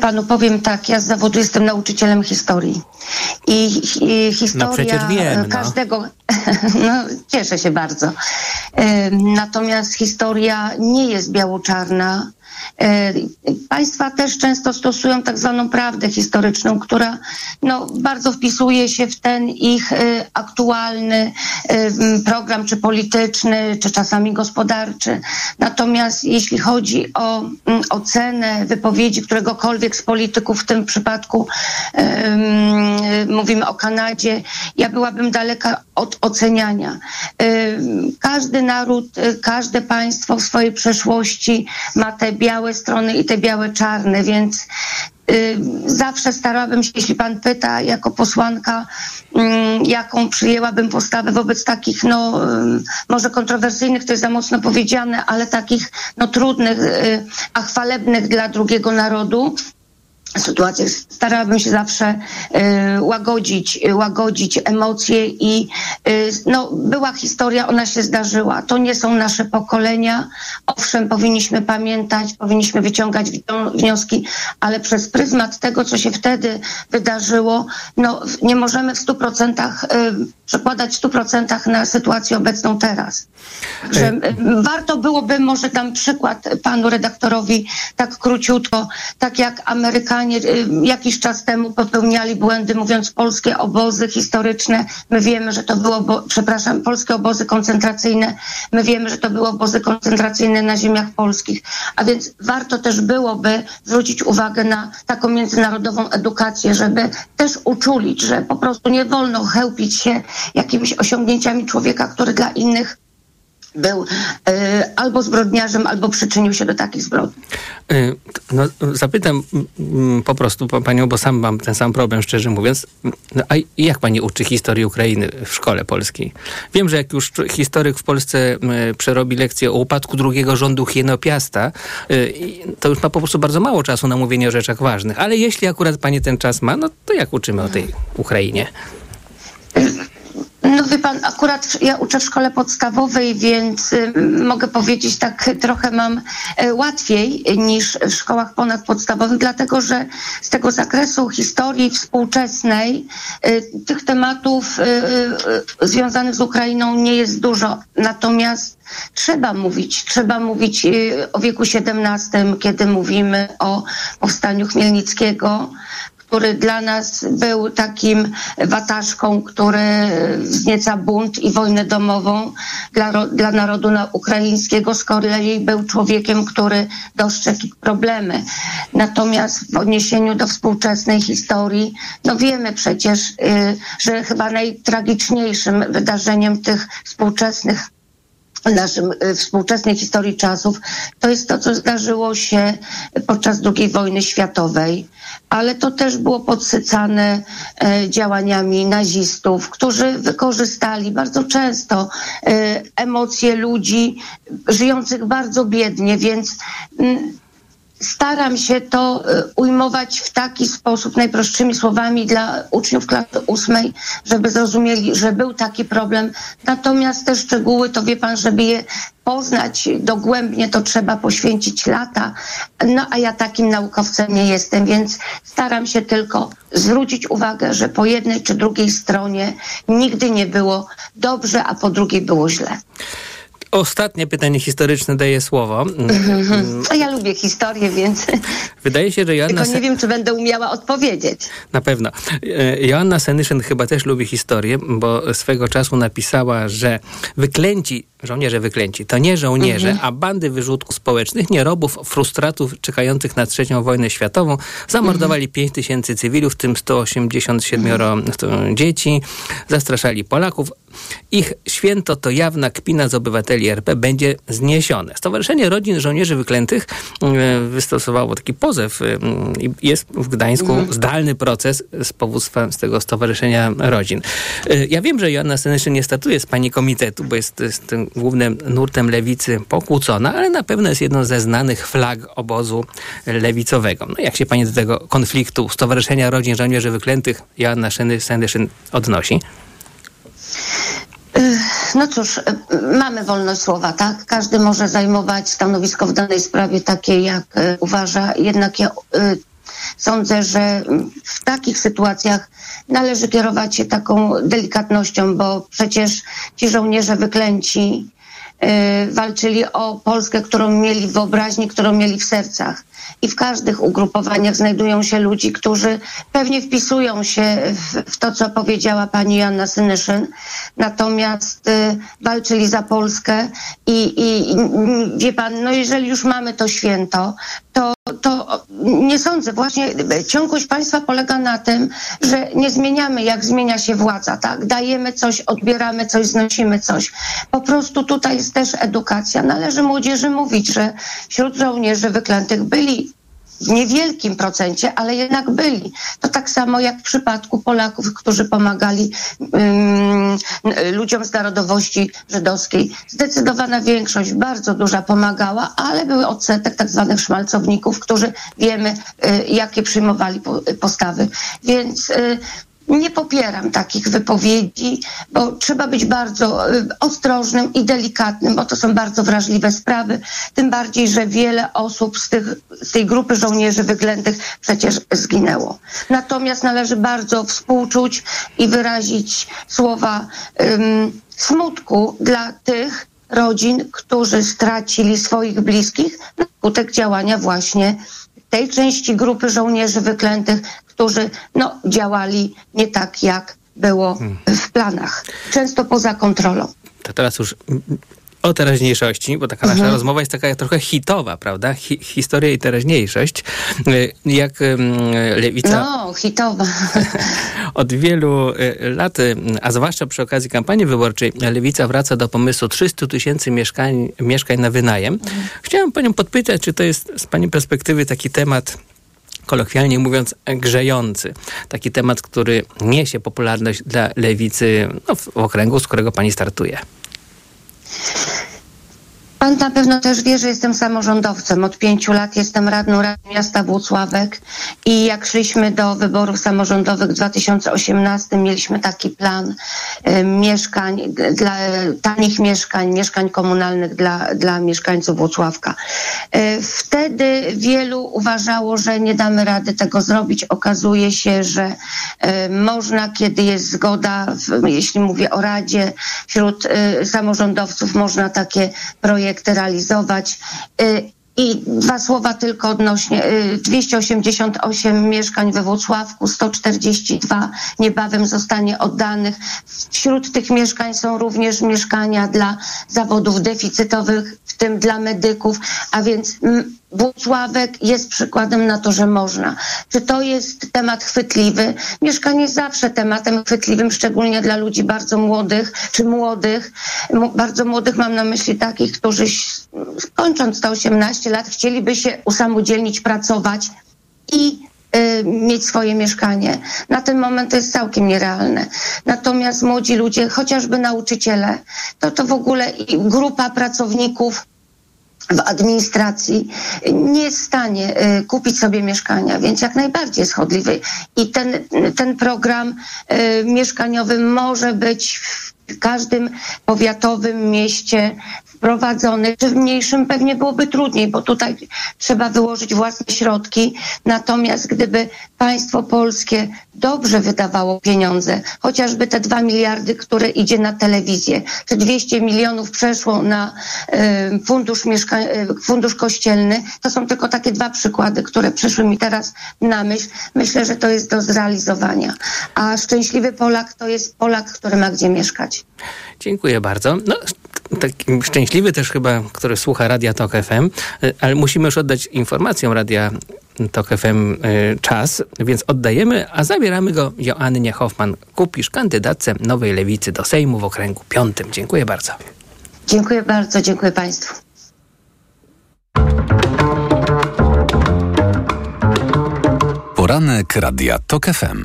Panu powiem tak, ja z zawodu jestem nauczycielem historii. I historia każdego... No, cieszę się bardzo. Natomiast historia nie jest biało-czarna. Państwa też często stosują tak zwaną prawdę historyczną, która bardzo wpisuje się w ten ich aktualny program, czy polityczny, czy czasami gospodarczy. Natomiast jeśli chodzi o ocenę wypowiedzi któregokolwiek z polityków, w tym przypadku mówimy o Kanadzie, ja byłabym daleka od oceniania. Każdy naród, każde państwo w swojej przeszłości ma te białe strony i te białe czarne, więc zawsze starałabym się, jeśli pan pyta jako posłanka, jaką przyjęłabym postawę wobec takich, może kontrowersyjnych, to jest za mocno powiedziane, ale takich trudnych, a chwalebnych dla drugiego narodu sytuację. Starałabym się zawsze łagodzić emocje i była historia, ona się zdarzyła. To nie są nasze pokolenia. Owszem, powinniśmy pamiętać, powinniśmy wyciągać wnioski, ale przez pryzmat tego, co się wtedy wydarzyło, nie możemy w 100% przekładać 100% na sytuację obecną teraz. Że warto byłoby, może dam przykład panu redaktorowi tak króciutko, tak jak Amerykanie jakiś czas temu popełniali błędy, mówiąc polskie obozy historyczne. My wiemy, że to było, przepraszam, polskie obozy koncentracyjne. My wiemy, że to były obozy koncentracyjne na ziemiach polskich. A więc warto też byłoby zwrócić uwagę na taką międzynarodową edukację, żeby też uczulić, że po prostu nie wolno chełpić się jakimiś osiągnięciami człowieka, który dla innych był albo zbrodniarzem, albo przyczynił się do takich zbrodni. Zapytam po prostu panią, bo sam mam ten sam problem, szczerze mówiąc. A jak pani uczy historii Ukrainy w szkole polskiej? Wiem, że jak już historyk w Polsce przerobi lekcję o upadku drugiego rządu Hienopiasta, to już ma po prostu bardzo mało czasu na mówienie o rzeczach ważnych. Ale jeśli akurat pani ten czas ma, to jak uczymy o tej Ukrainie? Wie pan, akurat ja uczę w szkole podstawowej, więc mogę powiedzieć, tak trochę mam łatwiej niż w szkołach ponadpodstawowych, dlatego że z tego zakresu historii współczesnej tych tematów związanych z Ukrainą nie jest dużo. Natomiast trzeba mówić o wieku XVII, kiedy mówimy o powstaniu Chmielnickiego, który dla nas był takim wataszką, który wznieca bunt i wojnę domową dla narodu ukraińskiego, z kolei był człowiekiem, który dostrzegł problemy. Natomiast w odniesieniu do współczesnej historii, wiemy przecież, że chyba najtragiczniejszym wydarzeniem tych współczesnych współczesnej historii czasów, to jest to, co zdarzyło się podczas II wojny światowej, ale to też było podsycane działaniami nazistów, którzy wykorzystali bardzo często emocje ludzi żyjących bardzo biednie, więc staram się to ujmować w taki sposób, najprostszymi słowami dla uczniów klasy 8, żeby zrozumieli, że był taki problem. Natomiast te szczegóły, to wie pan, żeby je poznać dogłębnie, to trzeba poświęcić lata. A ja takim naukowcem nie jestem, więc staram się tylko zwrócić uwagę, że po jednej czy drugiej stronie nigdy nie było dobrze, a po drugiej było źle. Ostatnie pytanie historyczne, daję słowo. Ja lubię historię, więc wydaje się, że tylko nie wiem, czy będę umiała odpowiedzieć. Na pewno. Joanna Senyszyn chyba też lubi historię, bo swego czasu napisała, że żołnierze wyklęci, to nie żołnierze, a bandy wyrzutków społecznych, nierobów, frustratów czekających na III wojnę światową zamordowali 5000 cywilów, w tym 187 dzieci, zastraszali Polaków. Ich święto to jawna kpina z obywateli RP, będzie zniesione. Stowarzyszenie Rodzin Żołnierzy Wyklętych wystosowało taki pozew i jest w Gdańsku zdalny proces z powództwa z tego Stowarzyszenia Rodzin. Ja wiem, że Joanna Senyszyn nie statuje z pani komitetu, bo jest z tym głównym nurtem lewicy pokłócona, ale na pewno jest jedną ze znanych flag obozu lewicowego. Jak się pani do tego konfliktu Stowarzyszenia Rodzin Żołnierzy Wyklętych Joanna Senyszyn odnosi? Cóż, mamy wolność słowa, tak? Każdy może zajmować stanowisko w danej sprawie takie, jak uważa. Jednak ja sądzę, że w takich sytuacjach należy kierować się taką delikatnością, bo przecież ci żołnierze wyklęci walczyli o Polskę, którą mieli w wyobraźni, którą mieli w sercach. I w każdych ugrupowaniach znajdują się ludzi, którzy pewnie wpisują się w to, co powiedziała pani Joanna Senyszyn, natomiast walczyli za Polskę i wie pan, no jeżeli już mamy to święto, to nie sądzę, właśnie ciągłość państwa polega na tym, że nie zmieniamy, jak zmienia się władza, tak? Dajemy coś, odbieramy coś, znosimy coś. Po prostu tutaj jest też edukacja. Należy młodzieży mówić, że wśród żołnierzy wyklętych byli w niewielkim procencie, ale jednak byli. To tak samo jak w przypadku Polaków, którzy pomagali ludziom z narodowości żydowskiej. Zdecydowana większość, bardzo duża pomagała, ale były odsetek tak zwanych szmalcowników, którzy wiemy, jakie przyjmowali postawy. Więc nie popieram takich wypowiedzi, bo trzeba być bardzo ostrożnym i delikatnym, bo to są bardzo wrażliwe sprawy, tym bardziej, że wiele osób z tej grupy żołnierzy wyklętych przecież zginęło. Natomiast należy bardzo współczuć i wyrazić słowa smutku dla tych rodzin, którzy stracili swoich bliskich na skutek działania właśnie tej części grupy żołnierzy wyklętych, którzy działali nie tak, jak było w planach. Często poza kontrolą. To teraz już o teraźniejszości, bo taka nasza rozmowa jest taka trochę hitowa, prawda? Historia i teraźniejszość. Jak Lewica... No, hitowa. Od wielu lat, a zwłaszcza przy okazji kampanii wyborczej, Lewica wraca do pomysłu 300 000 mieszkań na wynajem. Chciałem panią podpytać, czy to jest z pani perspektywy taki temat, kolokwialnie mówiąc, grzejący. Taki temat, który niesie popularność dla lewicy w okręgu, z którego pani startuje. Pan na pewno też wie, że jestem samorządowcem. Od 5 lat jestem radną Rady Miasta Włocławek i jak szliśmy do wyborów samorządowych w 2018, mieliśmy taki plan mieszkań, tanich mieszkań komunalnych dla mieszkańców Włocławka. Wtedy wielu uważało, że nie damy rady tego zrobić. Okazuje się, że można, kiedy jest zgoda, jeśli mówię o Radzie, wśród samorządowców można takie projekty realizować. I 2 słowa tylko odnośnie 288 mieszkań we Włocławku, 142 niebawem zostanie oddanych. Wśród tych mieszkań są również mieszkania dla zawodów deficytowych, w tym dla medyków, a więc Włocławek jest przykładem na to, że można. Czy to jest temat chwytliwy? Mieszkanie jest zawsze tematem chwytliwym, szczególnie dla ludzi bardzo młodych, czy młodych. Bardzo młodych mam na myśli takich, którzy kończąc te 18 lat chcieliby się usamodzielnić, pracować i mieć swoje mieszkanie. Na ten moment to jest całkiem nierealne. Natomiast młodzi ludzie, chociażby nauczyciele, to w ogóle grupa pracowników w administracji nie jest w stanie kupić sobie mieszkania, więc jak najbardziej jest chodliwy. I ten program mieszkaniowy może być w każdym powiatowym mieście wprowadzony, czy w mniejszym pewnie byłoby trudniej, bo tutaj trzeba wyłożyć własne środki. Natomiast gdyby państwo polskie dobrze wydawało pieniądze, chociażby te 2 miliardy, które idzie na telewizję, czy 200 milionów przeszło na fundusz kościelny, to są tylko takie 2 przykłady, które przyszły mi teraz na myśl. Myślę, że to jest do zrealizowania. A szczęśliwy Polak to jest Polak, który ma gdzie mieszkać. Dziękuję bardzo. Taki szczęśliwy też chyba, który słucha Radia Tok FM, ale musimy już oddać informacjom Radia Tok FM czas, więc oddajemy, a zabieramy go Joannie Hoffman-Kupisz, kandydatce Nowej Lewicy do Sejmu w okręgu 5. Dziękuję bardzo. Dziękuję bardzo, dziękuję państwu. Poranek Radia Tok FM.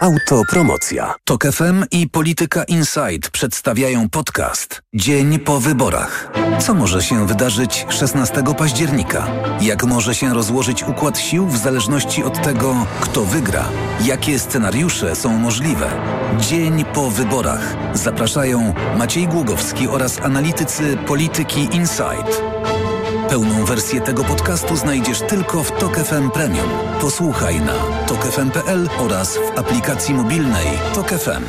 Autopromocja. Tok FM i Polityka Insight przedstawiają podcast Dzień po wyborach. Co może się wydarzyć 16 października? Jak może się rozłożyć układ sił w zależności od tego, kto wygra? Jakie scenariusze są możliwe? Dzień po wyborach. Zapraszają Maciej Głogowski oraz analitycy Polityki Insight. Pełną wersję tego podcastu znajdziesz tylko w Tok FM Premium. Posłuchaj na tokfm.pl oraz w aplikacji mobilnej Tok FM.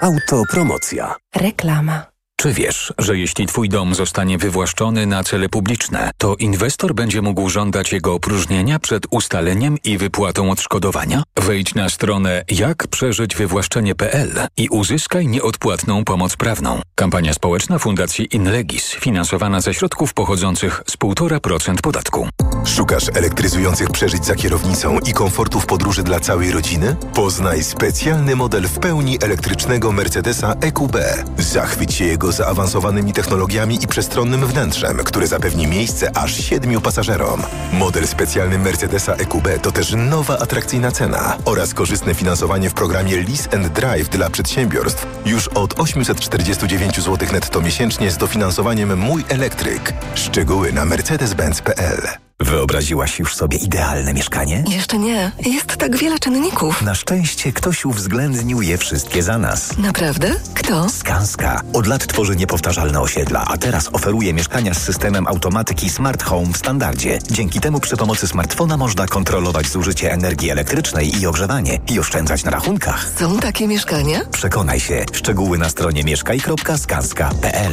Autopromocja. Reklama. Czy wiesz, że jeśli twój dom zostanie wywłaszczony na cele publiczne, to inwestor będzie mógł żądać jego opróżnienia przed ustaleniem i wypłatą odszkodowania? Wejdź na stronę jakprzeżyćwywłaszczenie.pl i uzyskaj nieodpłatną pomoc prawną. Kampania społeczna Fundacji Inlegis, finansowana ze środków pochodzących z 1,5% podatku. Szukasz elektryzujących przeżyć za kierownicą i komfortu w podróży dla całej rodziny? Poznaj specjalny model w pełni elektrycznego Mercedesa EQB. Zachwyć się jego zaawansowanymi technologiami i przestronnym wnętrzem, które zapewni miejsce aż 7 pasażerom. Model specjalny Mercedesa EQB to też nowa atrakcyjna cena oraz korzystne finansowanie w programie Lease and Drive dla przedsiębiorstw już od 849 zł netto miesięcznie z dofinansowaniem Mój Elektryk. Szczegóły na mercedes-benz.pl. Wyobraziłaś już sobie idealne mieszkanie? Jeszcze nie. Jest tak wiele czynników. Na szczęście ktoś uwzględnił je wszystkie za nas. Naprawdę? Kto? Skanska. Od lat tworzy niepowtarzalne osiedla, a teraz oferuje mieszkania z systemem automatyki Smart Home w standardzie. Dzięki temu przy pomocy smartfona można kontrolować zużycie energii elektrycznej i ogrzewanie i oszczędzać na rachunkach. Są takie mieszkania? Przekonaj się. Szczegóły na stronie mieszkaj.skanska.pl.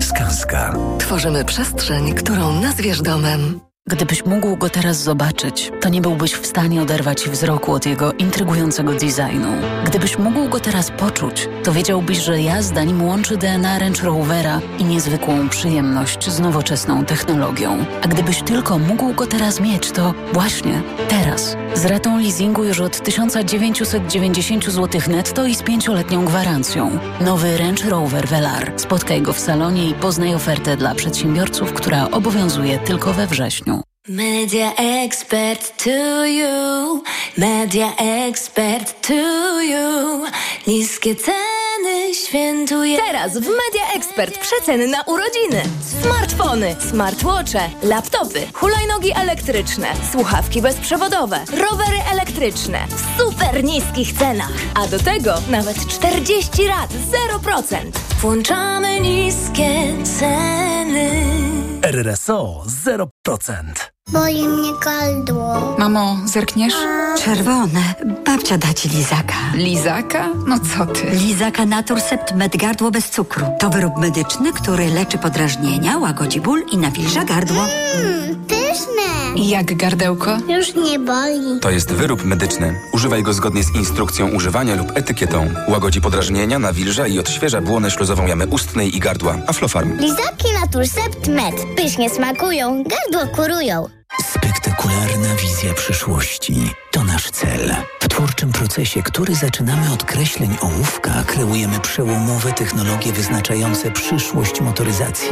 Skanska. Tworzymy przestrzeń, którą nazwiesz domem. Gdybyś mógł go teraz zobaczyć, to nie byłbyś w stanie oderwać wzroku od jego intrygującego designu. Gdybyś mógł go teraz poczuć, to wiedziałbyś, że jazda nim łączy DNA Range Rovera i niezwykłą przyjemność z nowoczesną technologią. A gdybyś tylko mógł go teraz mieć, to właśnie teraz. Z ratą leasingu już od 1990 zł netto i z 5-letnią gwarancją. Nowy Range Rover Velar. Spotkaj go w salonie i poznaj ofertę dla przedsiębiorców, która obowiązuje tylko we wrześniu. Media expert to you, media expert to you. Niskie ceny świętuje. Teraz w Media Expert przeceny na urodziny. Smartfony, smartwatche, laptopy, hulajnogi elektryczne, słuchawki bezprzewodowe, rowery elektryczne w super niskich cenach. A do tego nawet 40 rat 0%. Włączamy niskie ceny. RRSO 0%. Boli mnie gardło. Mamo, zerkniesz? Czerwone. Babcia da ci lizaka. Lizaka? No co ty? Lizaka Naturcept Med Gardło bez cukru. To wyrób medyczny, który leczy podrażnienia, łagodzi ból i nawilża gardło. Pyszne. Jak gardełko? Już nie boli. To jest wyrób medyczny. Używaj go zgodnie z instrukcją używania lub etykietą. Łagodzi podrażnienia, nawilża i odświeża błonę śluzową jamy ustnej i gardła. Aflofarm. Lizaki Naturcept Med. Pysznie smakują, gardło kurują. Spektakularna wizja przyszłości to nasz cel. W twórczym procesie, który zaczynamy od kreśleń ołówka, kreujemy przełomowe technologie wyznaczające przyszłość motoryzacji.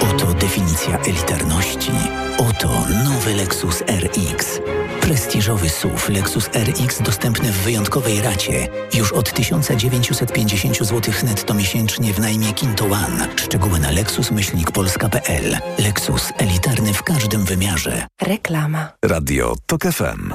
Oto definicja elitarności. Oto nowy Lexus RX. Prestiżowy SUV Lexus RX dostępny w wyjątkowej racie. Już od 1950 zł netto miesięcznie w najmie Kinto One. Szczegóły na lexus-polska.pl. Lexus elitarny w każdym wymiarze. Reklama. Radio TOK FM.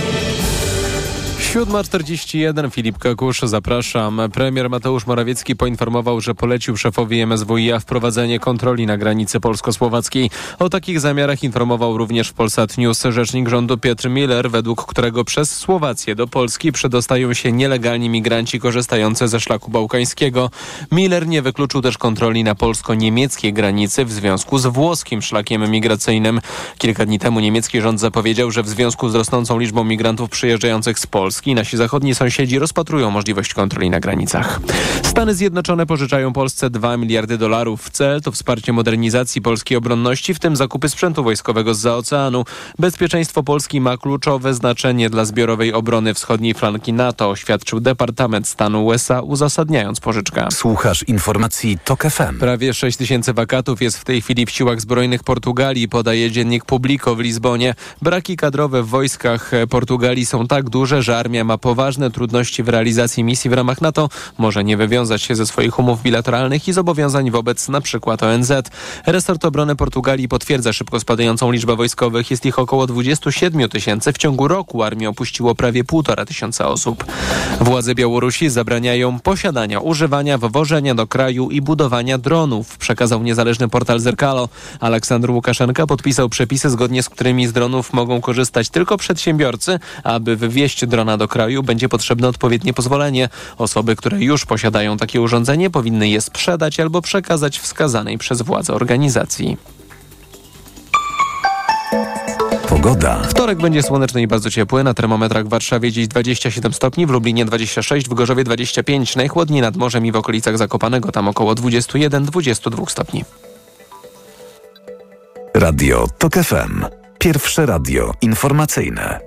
7:41, Filip Kakusz, zapraszam. Premier Mateusz Morawiecki poinformował, że polecił szefowi MSWiA wprowadzenie kontroli na granicy polsko-słowackiej. O takich zamiarach informował również w Polsat News rzecznik rządu Piotr Miller, według którego przez Słowację do Polski przedostają się nielegalni migranci korzystający ze szlaku bałkańskiego. Miller nie wykluczył też kontroli na polsko-niemieckiej granicy w związku z włoskim szlakiem migracyjnym. Kilka dni temu niemiecki rząd zapowiedział, że w związku z rosnącą liczbą migrantów przyjeżdżających z Polski nasi zachodni sąsiedzi rozpatrują możliwość kontroli na granicach. Stany Zjednoczone pożyczają Polsce $2 miliardy. Cel to wsparcie modernizacji polskiej obronności, w tym zakupy sprzętu wojskowego zza oceanu. Bezpieczeństwo Polski ma kluczowe znaczenie dla zbiorowej obrony wschodniej flanki NATO, oświadczył Departament Stanu USA, uzasadniając pożyczkę. Słuchasz informacji TOK FM. Prawie 6 tysięcy wakatów jest w tej chwili w siłach zbrojnych Portugalii, podaje dziennik Publico w Lizbonie. Braki kadrowe w wojskach Portugalii są tak duże, że armia ma poważne trudności w realizacji misji w ramach NATO, może nie wywiązać się ze swoich umów bilateralnych i zobowiązań wobec np. ONZ. Resort Obrony Portugalii potwierdza szybko spadającą liczbę wojskowych. Jest ich około 27 tysięcy. W ciągu roku armię opuściło prawie 1,5 tysiąca osób. Władze Białorusi zabraniają posiadania, używania, wywożenia do kraju i budowania dronów, przekazał niezależny portal Zerkalo. Aleksander Łukaszenka podpisał przepisy, zgodnie z którymi z dronów mogą korzystać tylko przedsiębiorcy. Aby wywieźć drona do kraju, będzie potrzebne odpowiednie pozwolenie. Osoby, które już posiadają takie urządzenie, powinny je sprzedać albo przekazać wskazanej przez władze organizacji. Pogoda. Wtorek będzie słoneczny i bardzo ciepły. Na termometrach w Warszawie dziś 27 stopni, w Lublinie 26, w Gorzowie 25. Najchłodniej nad morzem i w okolicach Zakopanego, tam około 21-22 stopni. Radio TOK FM. Pierwsze radio informacyjne.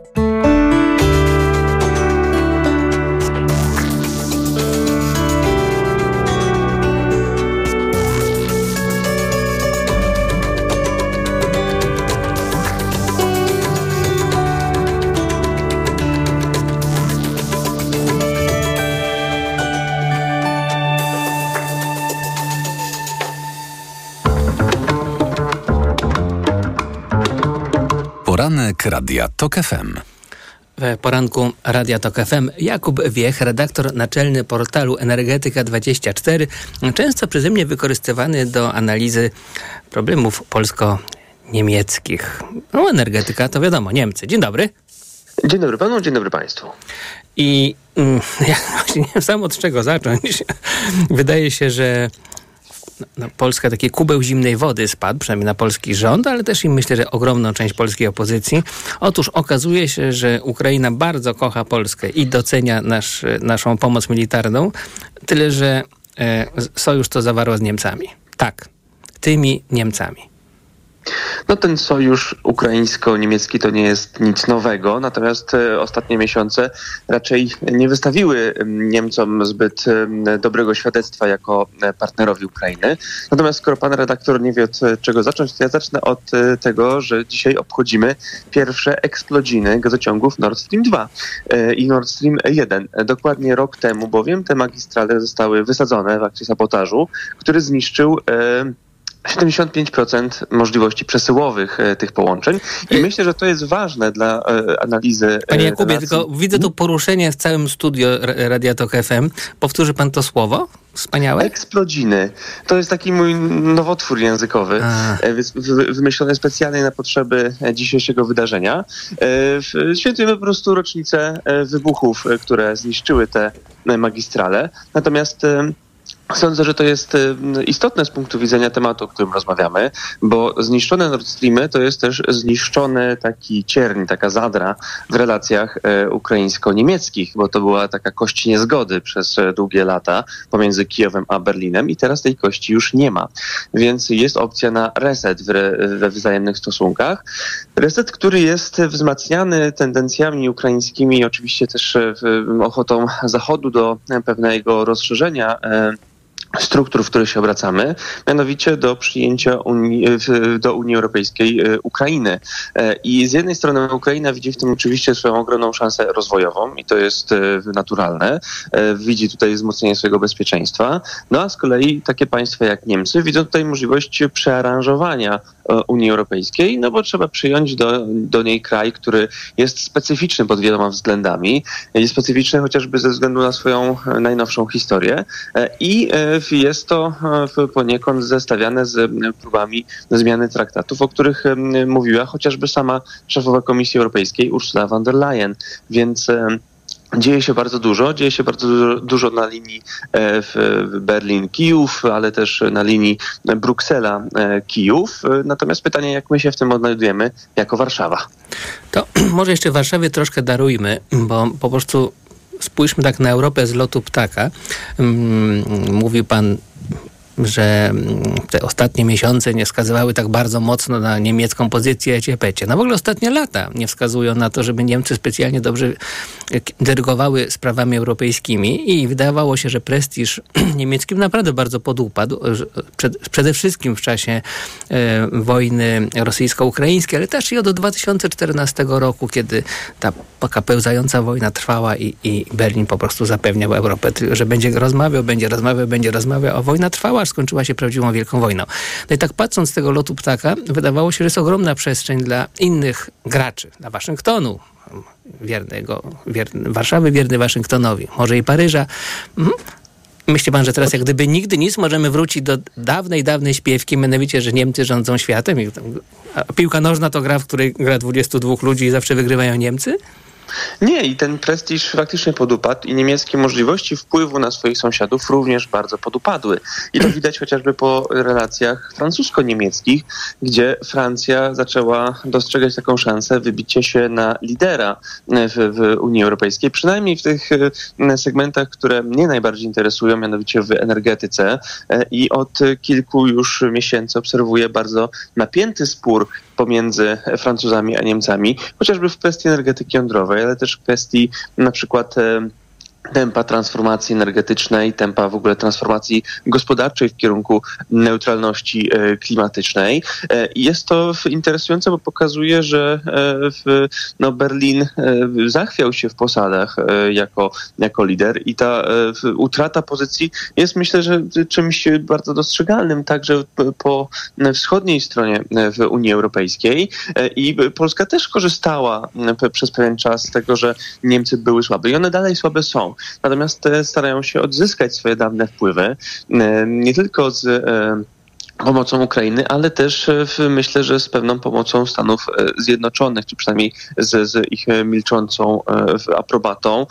Poranek Radia TOK FM. W poranku Radia TOK FM Jakub Wiech, redaktor naczelny portalu Energetyka24, często przeze mnie wykorzystywany do analizy problemów polsko-niemieckich. No, energetyka to wiadomo, Niemcy. Dzień dobry. Dzień dobry panu, dzień dobry państwu. I ja właśnie nie wiem sam od czego zacząć. Wydaje się, że Polska taki kubeł zimnej wody spadł, przynajmniej na polski rząd, ale też i myślę, że ogromną część polskiej opozycji. Otóż okazuje się, że Ukraina bardzo kocha Polskę i docenia naszą pomoc militarną, tyle że sojusz to zawarła z Niemcami. Tak, tymi Niemcami. No ten sojusz ukraińsko-niemiecki to nie jest nic nowego, natomiast ostatnie miesiące raczej nie wystawiły Niemcom zbyt dobrego świadectwa jako partnerowi Ukrainy. Natomiast skoro pan redaktor nie wie od czego zacząć, to ja zacznę od tego, że dzisiaj obchodzimy pierwsze eksplodziny gazociągów Nord Stream 2 i Nord Stream 1. Dokładnie rok temu bowiem te magistrale zostały wysadzone w akcie sabotażu, który zniszczył 75% możliwości przesyłowych tych połączeń i myślę, że to jest ważne dla analizy. Panie Jakubie, tylko widzę tu poruszenie w całym studio Radia TOK FM. Powtórzy pan to słowo? Wspaniałe? Eksplodziny. To jest taki mój nowotwór językowy, wymyślony specjalnie na potrzeby dzisiejszego wydarzenia. Świętujemy po prostu rocznicę wybuchów, które zniszczyły te magistrale. Natomiast sądzę, że to jest istotne z punktu widzenia tematu, o którym rozmawiamy, bo zniszczone Nord Streamy to jest też zniszczony taki cierń, taka zadra w relacjach ukraińsko-niemieckich, bo to była taka kość niezgody przez długie lata pomiędzy Kijowem a Berlinem i teraz tej kości już nie ma. Więc jest opcja na reset we wzajemnych stosunkach. Reset, który jest wzmacniany tendencjami ukraińskimi, oczywiście też ochotą Zachodu do pewnego rozszerzenia struktur, w których się obracamy, mianowicie do przyjęcia do Unii Europejskiej Ukrainy. I z jednej strony Ukraina widzi w tym oczywiście swoją ogromną szansę rozwojową i to jest naturalne. Widzi tutaj wzmocnienie swojego bezpieczeństwa. No a z kolei takie państwa jak Niemcy widzą tutaj możliwość przearanżowania Unii Europejskiej, no bo trzeba przyjąć do niej kraj, który jest specyficzny pod wieloma względami. Jest specyficzny chociażby ze względu na swoją najnowszą historię i jest to poniekąd zestawiane z próbami zmiany traktatów, o których mówiła chociażby sama szefowa Komisji Europejskiej Ursula von der Leyen, więc dzieje się bardzo dużo na linii Berlin-Kijów, ale też na linii Bruksela-Kijów. Natomiast pytanie, jak my się w tym odnajdujemy jako Warszawa? To może jeszcze Warszawie troszkę darujmy, bo po prostu spójrzmy tak na Europę z lotu ptaka. Mówił pan że te ostatnie miesiące nie wskazywały tak bardzo mocno na niemiecką pozycję ciepecie. No w ogóle ostatnie lata nie wskazują na to, żeby Niemcy specjalnie dobrze dyrygowały sprawami europejskimi i wydawało się, że prestiż niemieckim naprawdę bardzo podupadł. Przede wszystkim w czasie wojny rosyjsko-ukraińskiej, ale też i od 2014 roku, kiedy ta taka pełzająca wojna trwała i Berlin po prostu zapewniał Europę, że będzie rozmawiał, a wojna trwała, aż skończyła się prawdziwą wielką wojną. No i tak patrząc z tego lotu ptaka, wydawało się, że jest ogromna przestrzeń dla innych graczy, dla Waszyngtonu, Warszawy, wierny Waszyngtonowi, może i Paryża. Myśli pan, że teraz jak gdyby nigdy nic możemy wrócić do dawnej śpiewki, mianowicie, że Niemcy rządzą światem, a piłka nożna to gra, w której gra 22 ludzi i zawsze wygrywają Niemcy? Nie, i ten prestiż faktycznie podupadł i niemieckie możliwości wpływu na swoich sąsiadów również bardzo podupadły. I to widać chociażby po relacjach francusko-niemieckich, gdzie Francja zaczęła dostrzegać taką szansę wybicia się na lidera w Unii Europejskiej, przynajmniej w tych segmentach, które mnie najbardziej interesują, mianowicie w energetyce. I od kilku już miesięcy obserwuję bardzo napięty spór pomiędzy Francuzami a Niemcami, chociażby w kwestii energetyki jądrowej, ale też w kwestii na przykład tempa transformacji energetycznej, tempa w ogóle transformacji gospodarczej w kierunku neutralności klimatycznej. Jest to interesujące, bo pokazuje, że Berlin zachwiał się w posadach jako lider i ta utrata pozycji jest, myślę, że czymś bardzo dostrzegalnym także po wschodniej stronie w Unii Europejskiej i Polska też korzystała przez pewien czas z tego, że Niemcy były słabe i one dalej słabe są. Natomiast te starają się odzyskać swoje dawne wpływy, nie tylko z pomocą Ukrainy, ale też myślę, że z pewną pomocą Stanów Zjednoczonych, czy przynajmniej z ich milczącą aprobatą,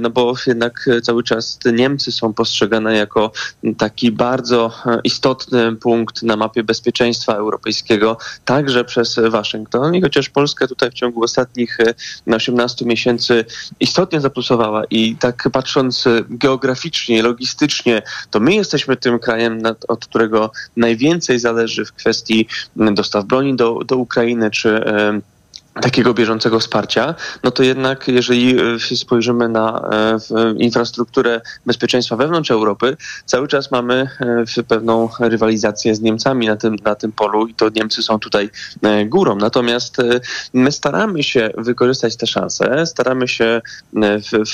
no bo jednak cały czas Niemcy są postrzegane jako taki bardzo istotny punkt na mapie bezpieczeństwa europejskiego, także przez Waszyngton. I chociaż Polska tutaj w ciągu ostatnich 18 miesięcy istotnie zaplusowała i tak patrząc geograficznie, logistycznie, to my jesteśmy tym krajem, od którego najwięcej zależy w kwestii dostaw broni do Ukrainy czy takiego bieżącego wsparcia, no to jednak jeżeli spojrzymy na infrastrukturę bezpieczeństwa wewnątrz Europy, cały czas mamy pewną rywalizację z Niemcami na tym polu i to Niemcy są tutaj górą. Natomiast my staramy się wykorzystać te szanse, staramy się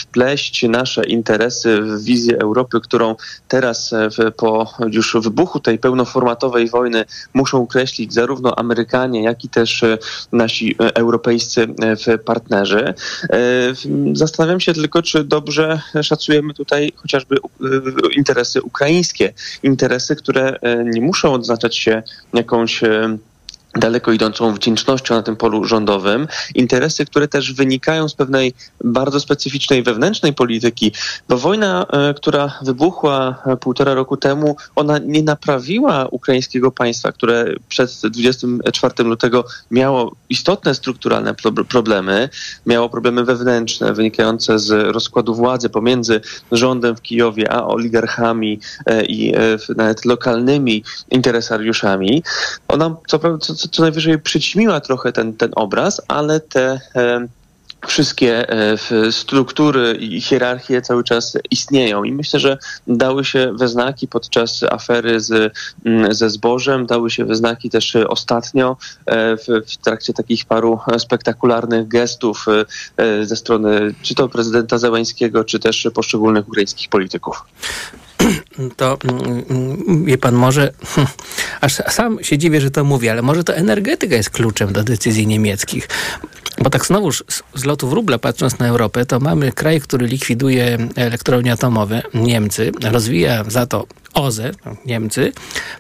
wpleść nasze interesy w wizję Europy, którą teraz po już wybuchu tej pełnoformatowej wojny muszą kreślić zarówno Amerykanie, jak i też nasi europejscy partnerzy. Zastanawiam się tylko, czy dobrze szacujemy tutaj chociażby interesy ukraińskie. Interesy, które nie muszą odznaczać się jakąś daleko idącą wdzięcznością na tym polu rządowym. Interesy, które też wynikają z pewnej bardzo specyficznej wewnętrznej polityki, bo wojna, która wybuchła 1,5 roku temu, ona nie naprawiła ukraińskiego państwa, które przed 24 lutego miało istotne strukturalne problemy, miało problemy wewnętrzne wynikające z rozkładu władzy pomiędzy rządem w Kijowie a oligarchami i nawet lokalnymi interesariuszami. Ona co najwyżej przyćmiła trochę ten obraz, ale te wszystkie struktury i hierarchie cały czas istnieją i myślę, że dały się we znaki podczas afery ze zbożem, dały się we znaki też ostatnio w trakcie takich paru spektakularnych gestów ze strony czy to prezydenta Zełenskiego, czy też poszczególnych ukraińskich polityków. To, wie pan, może aż sam się dziwię, że to mówię, ale może to energetyka jest kluczem do decyzji niemieckich. Bo tak znowuż z lotu wróbla patrząc na Europę, to mamy kraj, który likwiduje elektrownie atomowe, Niemcy, rozwija za to OZE, Niemcy.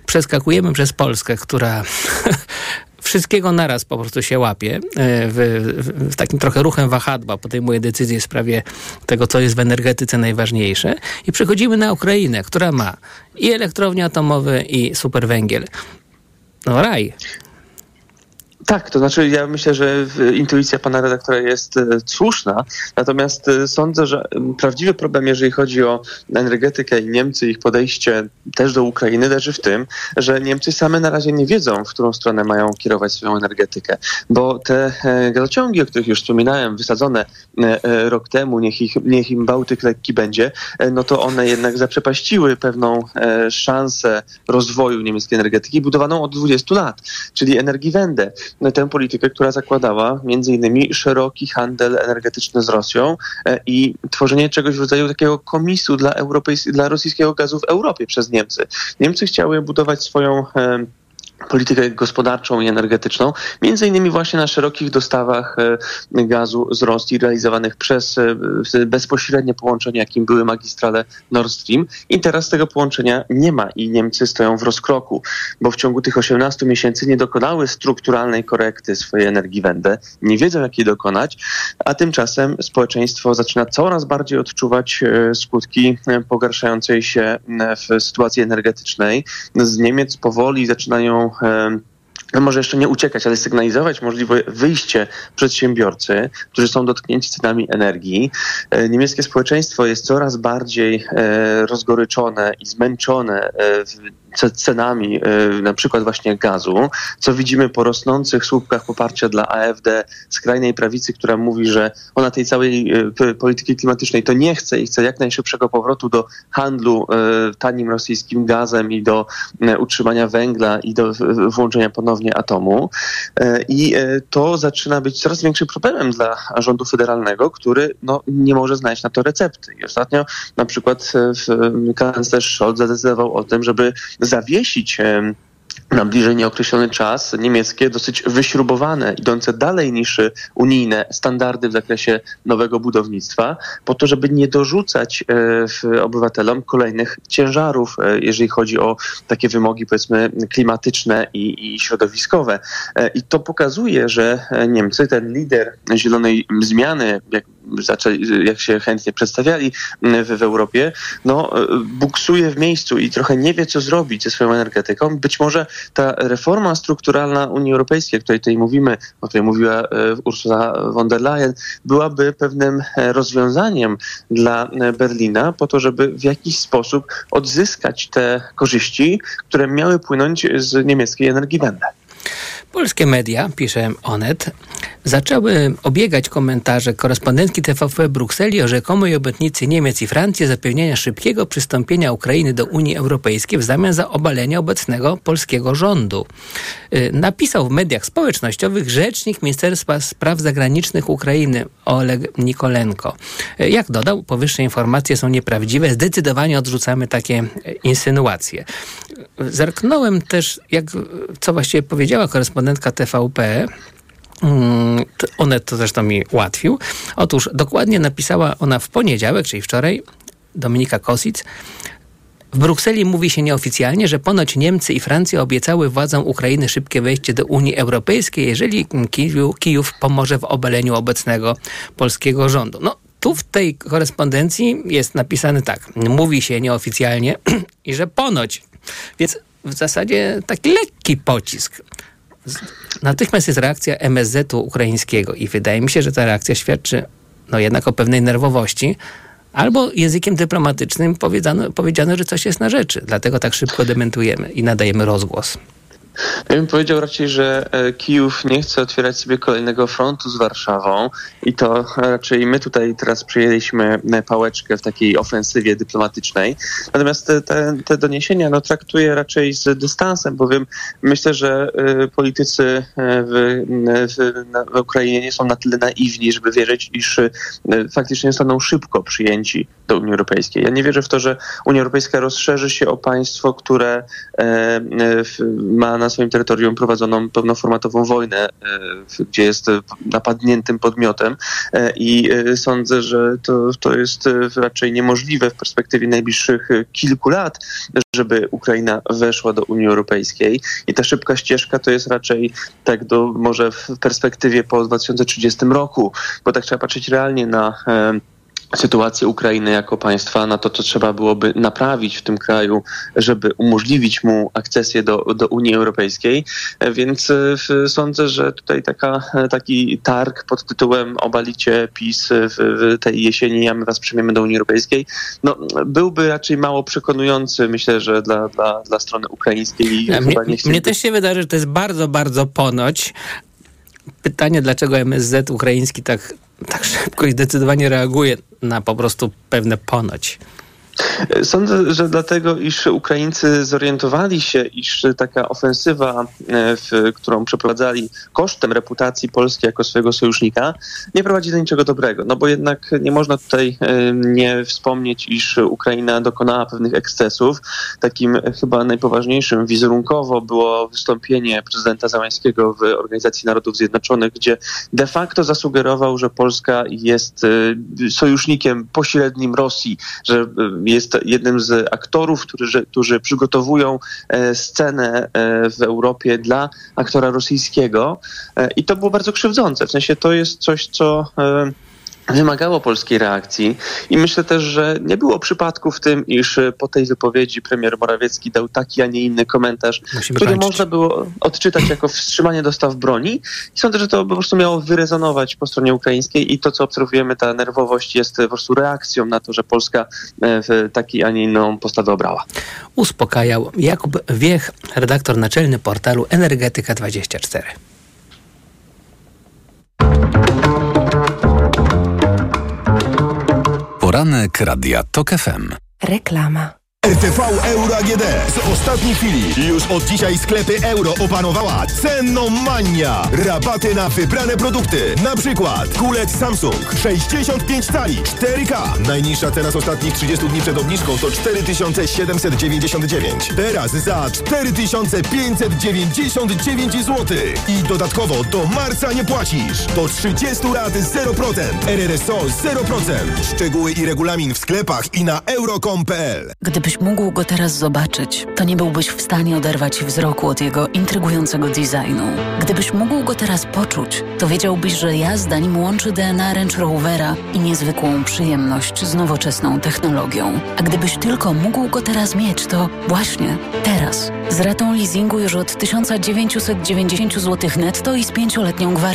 Przeskakujemy przez Polskę, która wszystkiego naraz po prostu się łapie, w takim trochę ruchem wahadła podejmuje decyzję w sprawie tego, co jest w energetyce najważniejsze. I przechodzimy na Ukrainę, która ma i elektrownie atomowe, i superwęgiel. No raj. Tak, to znaczy ja myślę, że intuicja pana redaktora jest słuszna, natomiast sądzę, że prawdziwy problem, jeżeli chodzi o energetykę i Niemcy, ich podejście też do Ukrainy, leży w tym, że Niemcy same na razie nie wiedzą, w którą stronę mają kierować swoją energetykę, bo te gazociągi, o których już wspominałem, wysadzone rok temu, niech im Bałtyk lekki będzie, no to one jednak zaprzepaściły pewną szansę rozwoju niemieckiej energetyki budowaną od 20 lat, czyli Energiewende. Tę politykę, która zakładała m.in. szeroki handel energetyczny z Rosją i tworzenie czegoś w rodzaju takiego komisu dla rosyjskiego gazu w Europie przez Niemcy. Niemcy chciały budować swoją politykę gospodarczą i energetyczną, między innymi właśnie na szerokich dostawach gazu z Rosji realizowanych przez bezpośrednie połączenia, jakim były magistrale Nord Stream, i teraz tego połączenia nie ma i Niemcy stoją w rozkroku, bo w ciągu tych 18 miesięcy nie dokonały strukturalnej korekty swojej Energiewende, nie wiedzą jak jej dokonać, a tymczasem społeczeństwo zaczyna coraz bardziej odczuwać skutki pogarszającej się w sytuacji energetycznej. Z Niemiec powoli zaczynają może jeszcze nie uciekać, ale sygnalizować możliwe wyjście przedsiębiorcy, którzy są dotknięci cenami energii. Niemieckie społeczeństwo jest coraz bardziej rozgoryczone i zmęczone cenami na przykład właśnie gazu, co widzimy po rosnących słupkach poparcia dla AfD, skrajnej prawicy, która mówi, że ona tej całej polityki klimatycznej to nie chce i chce jak najszybszego powrotu do handlu tanim rosyjskim gazem i do utrzymania węgla i do włączenia ponownie atomu. I to zaczyna być coraz większym problemem dla rządu federalnego, który no, nie może znaleźć na to recepty. I ostatnio na przykład kanclerz Scholz zadecydował o tym, żeby zawiesić na bliżej nieokreślony czas niemieckie, dosyć wyśrubowane, idące dalej niż unijne standardy w zakresie nowego budownictwa, po to, żeby nie dorzucać obywatelom kolejnych ciężarów, jeżeli chodzi o takie wymogi, powiedzmy, klimatyczne i środowiskowe. I to pokazuje, że Niemcy, ten lider zielonej zmiany, jak się chętnie przedstawiali w Europie, no buksuje w miejscu i trochę nie wie, co zrobić ze swoją energetyką. Być może ta reforma strukturalna Unii Europejskiej, o której tutaj mówimy, o której mówiła Ursula von der Leyen, byłaby pewnym rozwiązaniem dla Berlina po to, żeby w jakiś sposób odzyskać te korzyści, które miały płynąć z niemieckiej Energiewende. Polskie media, pisze Onet, zaczęły obiegać komentarze korespondentki TVP Brukseli o rzekomej obietnicy Niemiec i Francji zapewnienia szybkiego przystąpienia Ukrainy do Unii Europejskiej w zamian za obalenie obecnego polskiego rządu. Napisał w mediach społecznościowych rzecznik Ministerstwa Spraw Zagranicznych Ukrainy Oleg Nikolenko. Jak dodał, powyższe informacje są nieprawdziwe. Zdecydowanie odrzucamy takie insynuacje. Zerknąłem też, co właściwie powiedziała korespondentka TVP, Onet to zresztą mi ułatwił. Otóż dokładnie napisała ona w poniedziałek, czyli wczoraj, Dominika Kosic. W Brukseli mówi się nieoficjalnie, że ponoć Niemcy i Francja obiecały władzom Ukrainy szybkie wejście do Unii Europejskiej, jeżeli Kijów pomoże w obaleniu obecnego polskiego rządu. No, tu w tej korespondencji jest napisane tak. Mówi się nieoficjalnie i że ponoć. Więc w zasadzie taki lekki pocisk. Natychmiast jest reakcja MSZ-u ukraińskiego i wydaje mi się, że ta reakcja świadczy jednak o pewnej nerwowości. Albo językiem dyplomatycznym powiedziano, że coś jest na rzeczy. Dlatego tak szybko dementujemy i nadajemy rozgłos. Ja bym powiedział raczej, że Kijów nie chce otwierać sobie kolejnego frontu z Warszawą i to raczej my tutaj teraz przyjęliśmy pałeczkę w takiej ofensywie dyplomatycznej. Natomiast te doniesienia traktuję raczej z dystansem, bowiem myślę, że politycy na Ukrainie nie są na tyle naiwni, żeby wierzyć, iż faktycznie zostaną szybko przyjęci do Unii Europejskiej. Ja nie wierzę w to, że Unia Europejska rozszerzy się o państwo, które ma na swoim terytorium prowadzoną pełnoformatową wojnę, gdzie jest napadniętym podmiotem i sądzę, że to jest raczej niemożliwe w perspektywie najbliższych kilku lat, żeby Ukraina weszła do Unii Europejskiej i ta szybka ścieżka to jest raczej tak może w perspektywie po 2030 roku, bo tak trzeba patrzeć realnie na sytuację Ukrainy jako państwa, na to, co trzeba byłoby naprawić w tym kraju, żeby umożliwić mu akcesję do Unii Europejskiej. Więc sądzę, że tutaj taki targ pod tytułem obalicie PiS w tej jesieni, a my was przyjmiemy do Unii Europejskiej, no, byłby raczej mało przekonujący, myślę, że dla strony ukraińskiej. Mnie też się wydaje, że to jest bardzo, bardzo ponoć. Pytanie, dlaczego MSZ ukraiński tak szybko i zdecydowanie reaguje na po prostu pewne ponoć. Sądzę, że dlatego, iż Ukraińcy zorientowali się, iż taka ofensywa, którą przeprowadzali kosztem reputacji Polski jako swojego sojusznika, nie prowadzi do niczego dobrego. No bo jednak nie można tutaj nie wspomnieć, iż Ukraina dokonała pewnych ekscesów. Takim chyba najpoważniejszym wizerunkowo było wystąpienie prezydenta Zełenskiego w Organizacji Narodów Zjednoczonych, gdzie de facto zasugerował, że Polska jest sojusznikiem pośrednim Rosji, że jest jednym z aktorów, którzy przygotowują scenę w Europie dla aktora rosyjskiego. I to było bardzo krzywdzące. W sensie to jest coś, co wymagało polskiej reakcji i myślę też, że nie było przypadku w tym, iż po tej wypowiedzi premier Morawiecki dał taki, a nie inny komentarz, który można było odczytać jako wstrzymanie dostaw broni i sądzę, że to po prostu miało wyrezonować po stronie ukraińskiej i to, co obserwujemy, ta nerwowość jest po prostu reakcją na to, że Polska w taki, a nie inną postawę obrała. Uspokajał Jakub Wiech, redaktor naczelny portalu Energetyka24. Poranek Radia Tok FM. Reklama. RTV Euro AGD. Z ostatniej chwili. Już od dzisiaj sklepy Euro opanowała cenomania. Rabaty na wybrane produkty. Na przykład kulec Samsung 65 cali 4K. Najniższa cena z ostatnich 30 dni przed obniżką to 4799. Teraz za 4599 zł. I dodatkowo do marca nie płacisz. Do 30 rat 0%. RRSO 0%. Szczegóły i regulamin w sklepach i na euro.com.pl. Gdybyś mógł go teraz zobaczyć, to nie byłbyś w stanie oderwać wzroku od jego intrygującego designu. Gdybyś mógł go teraz poczuć, to wiedziałbyś, że jazda nim łączy DNA Range Rovera i niezwykłą przyjemność z nowoczesną technologią. A gdybyś tylko mógł go teraz mieć, to właśnie teraz. Z ratą leasingu już od 1990 zł netto i z 5-letnią gwarancją.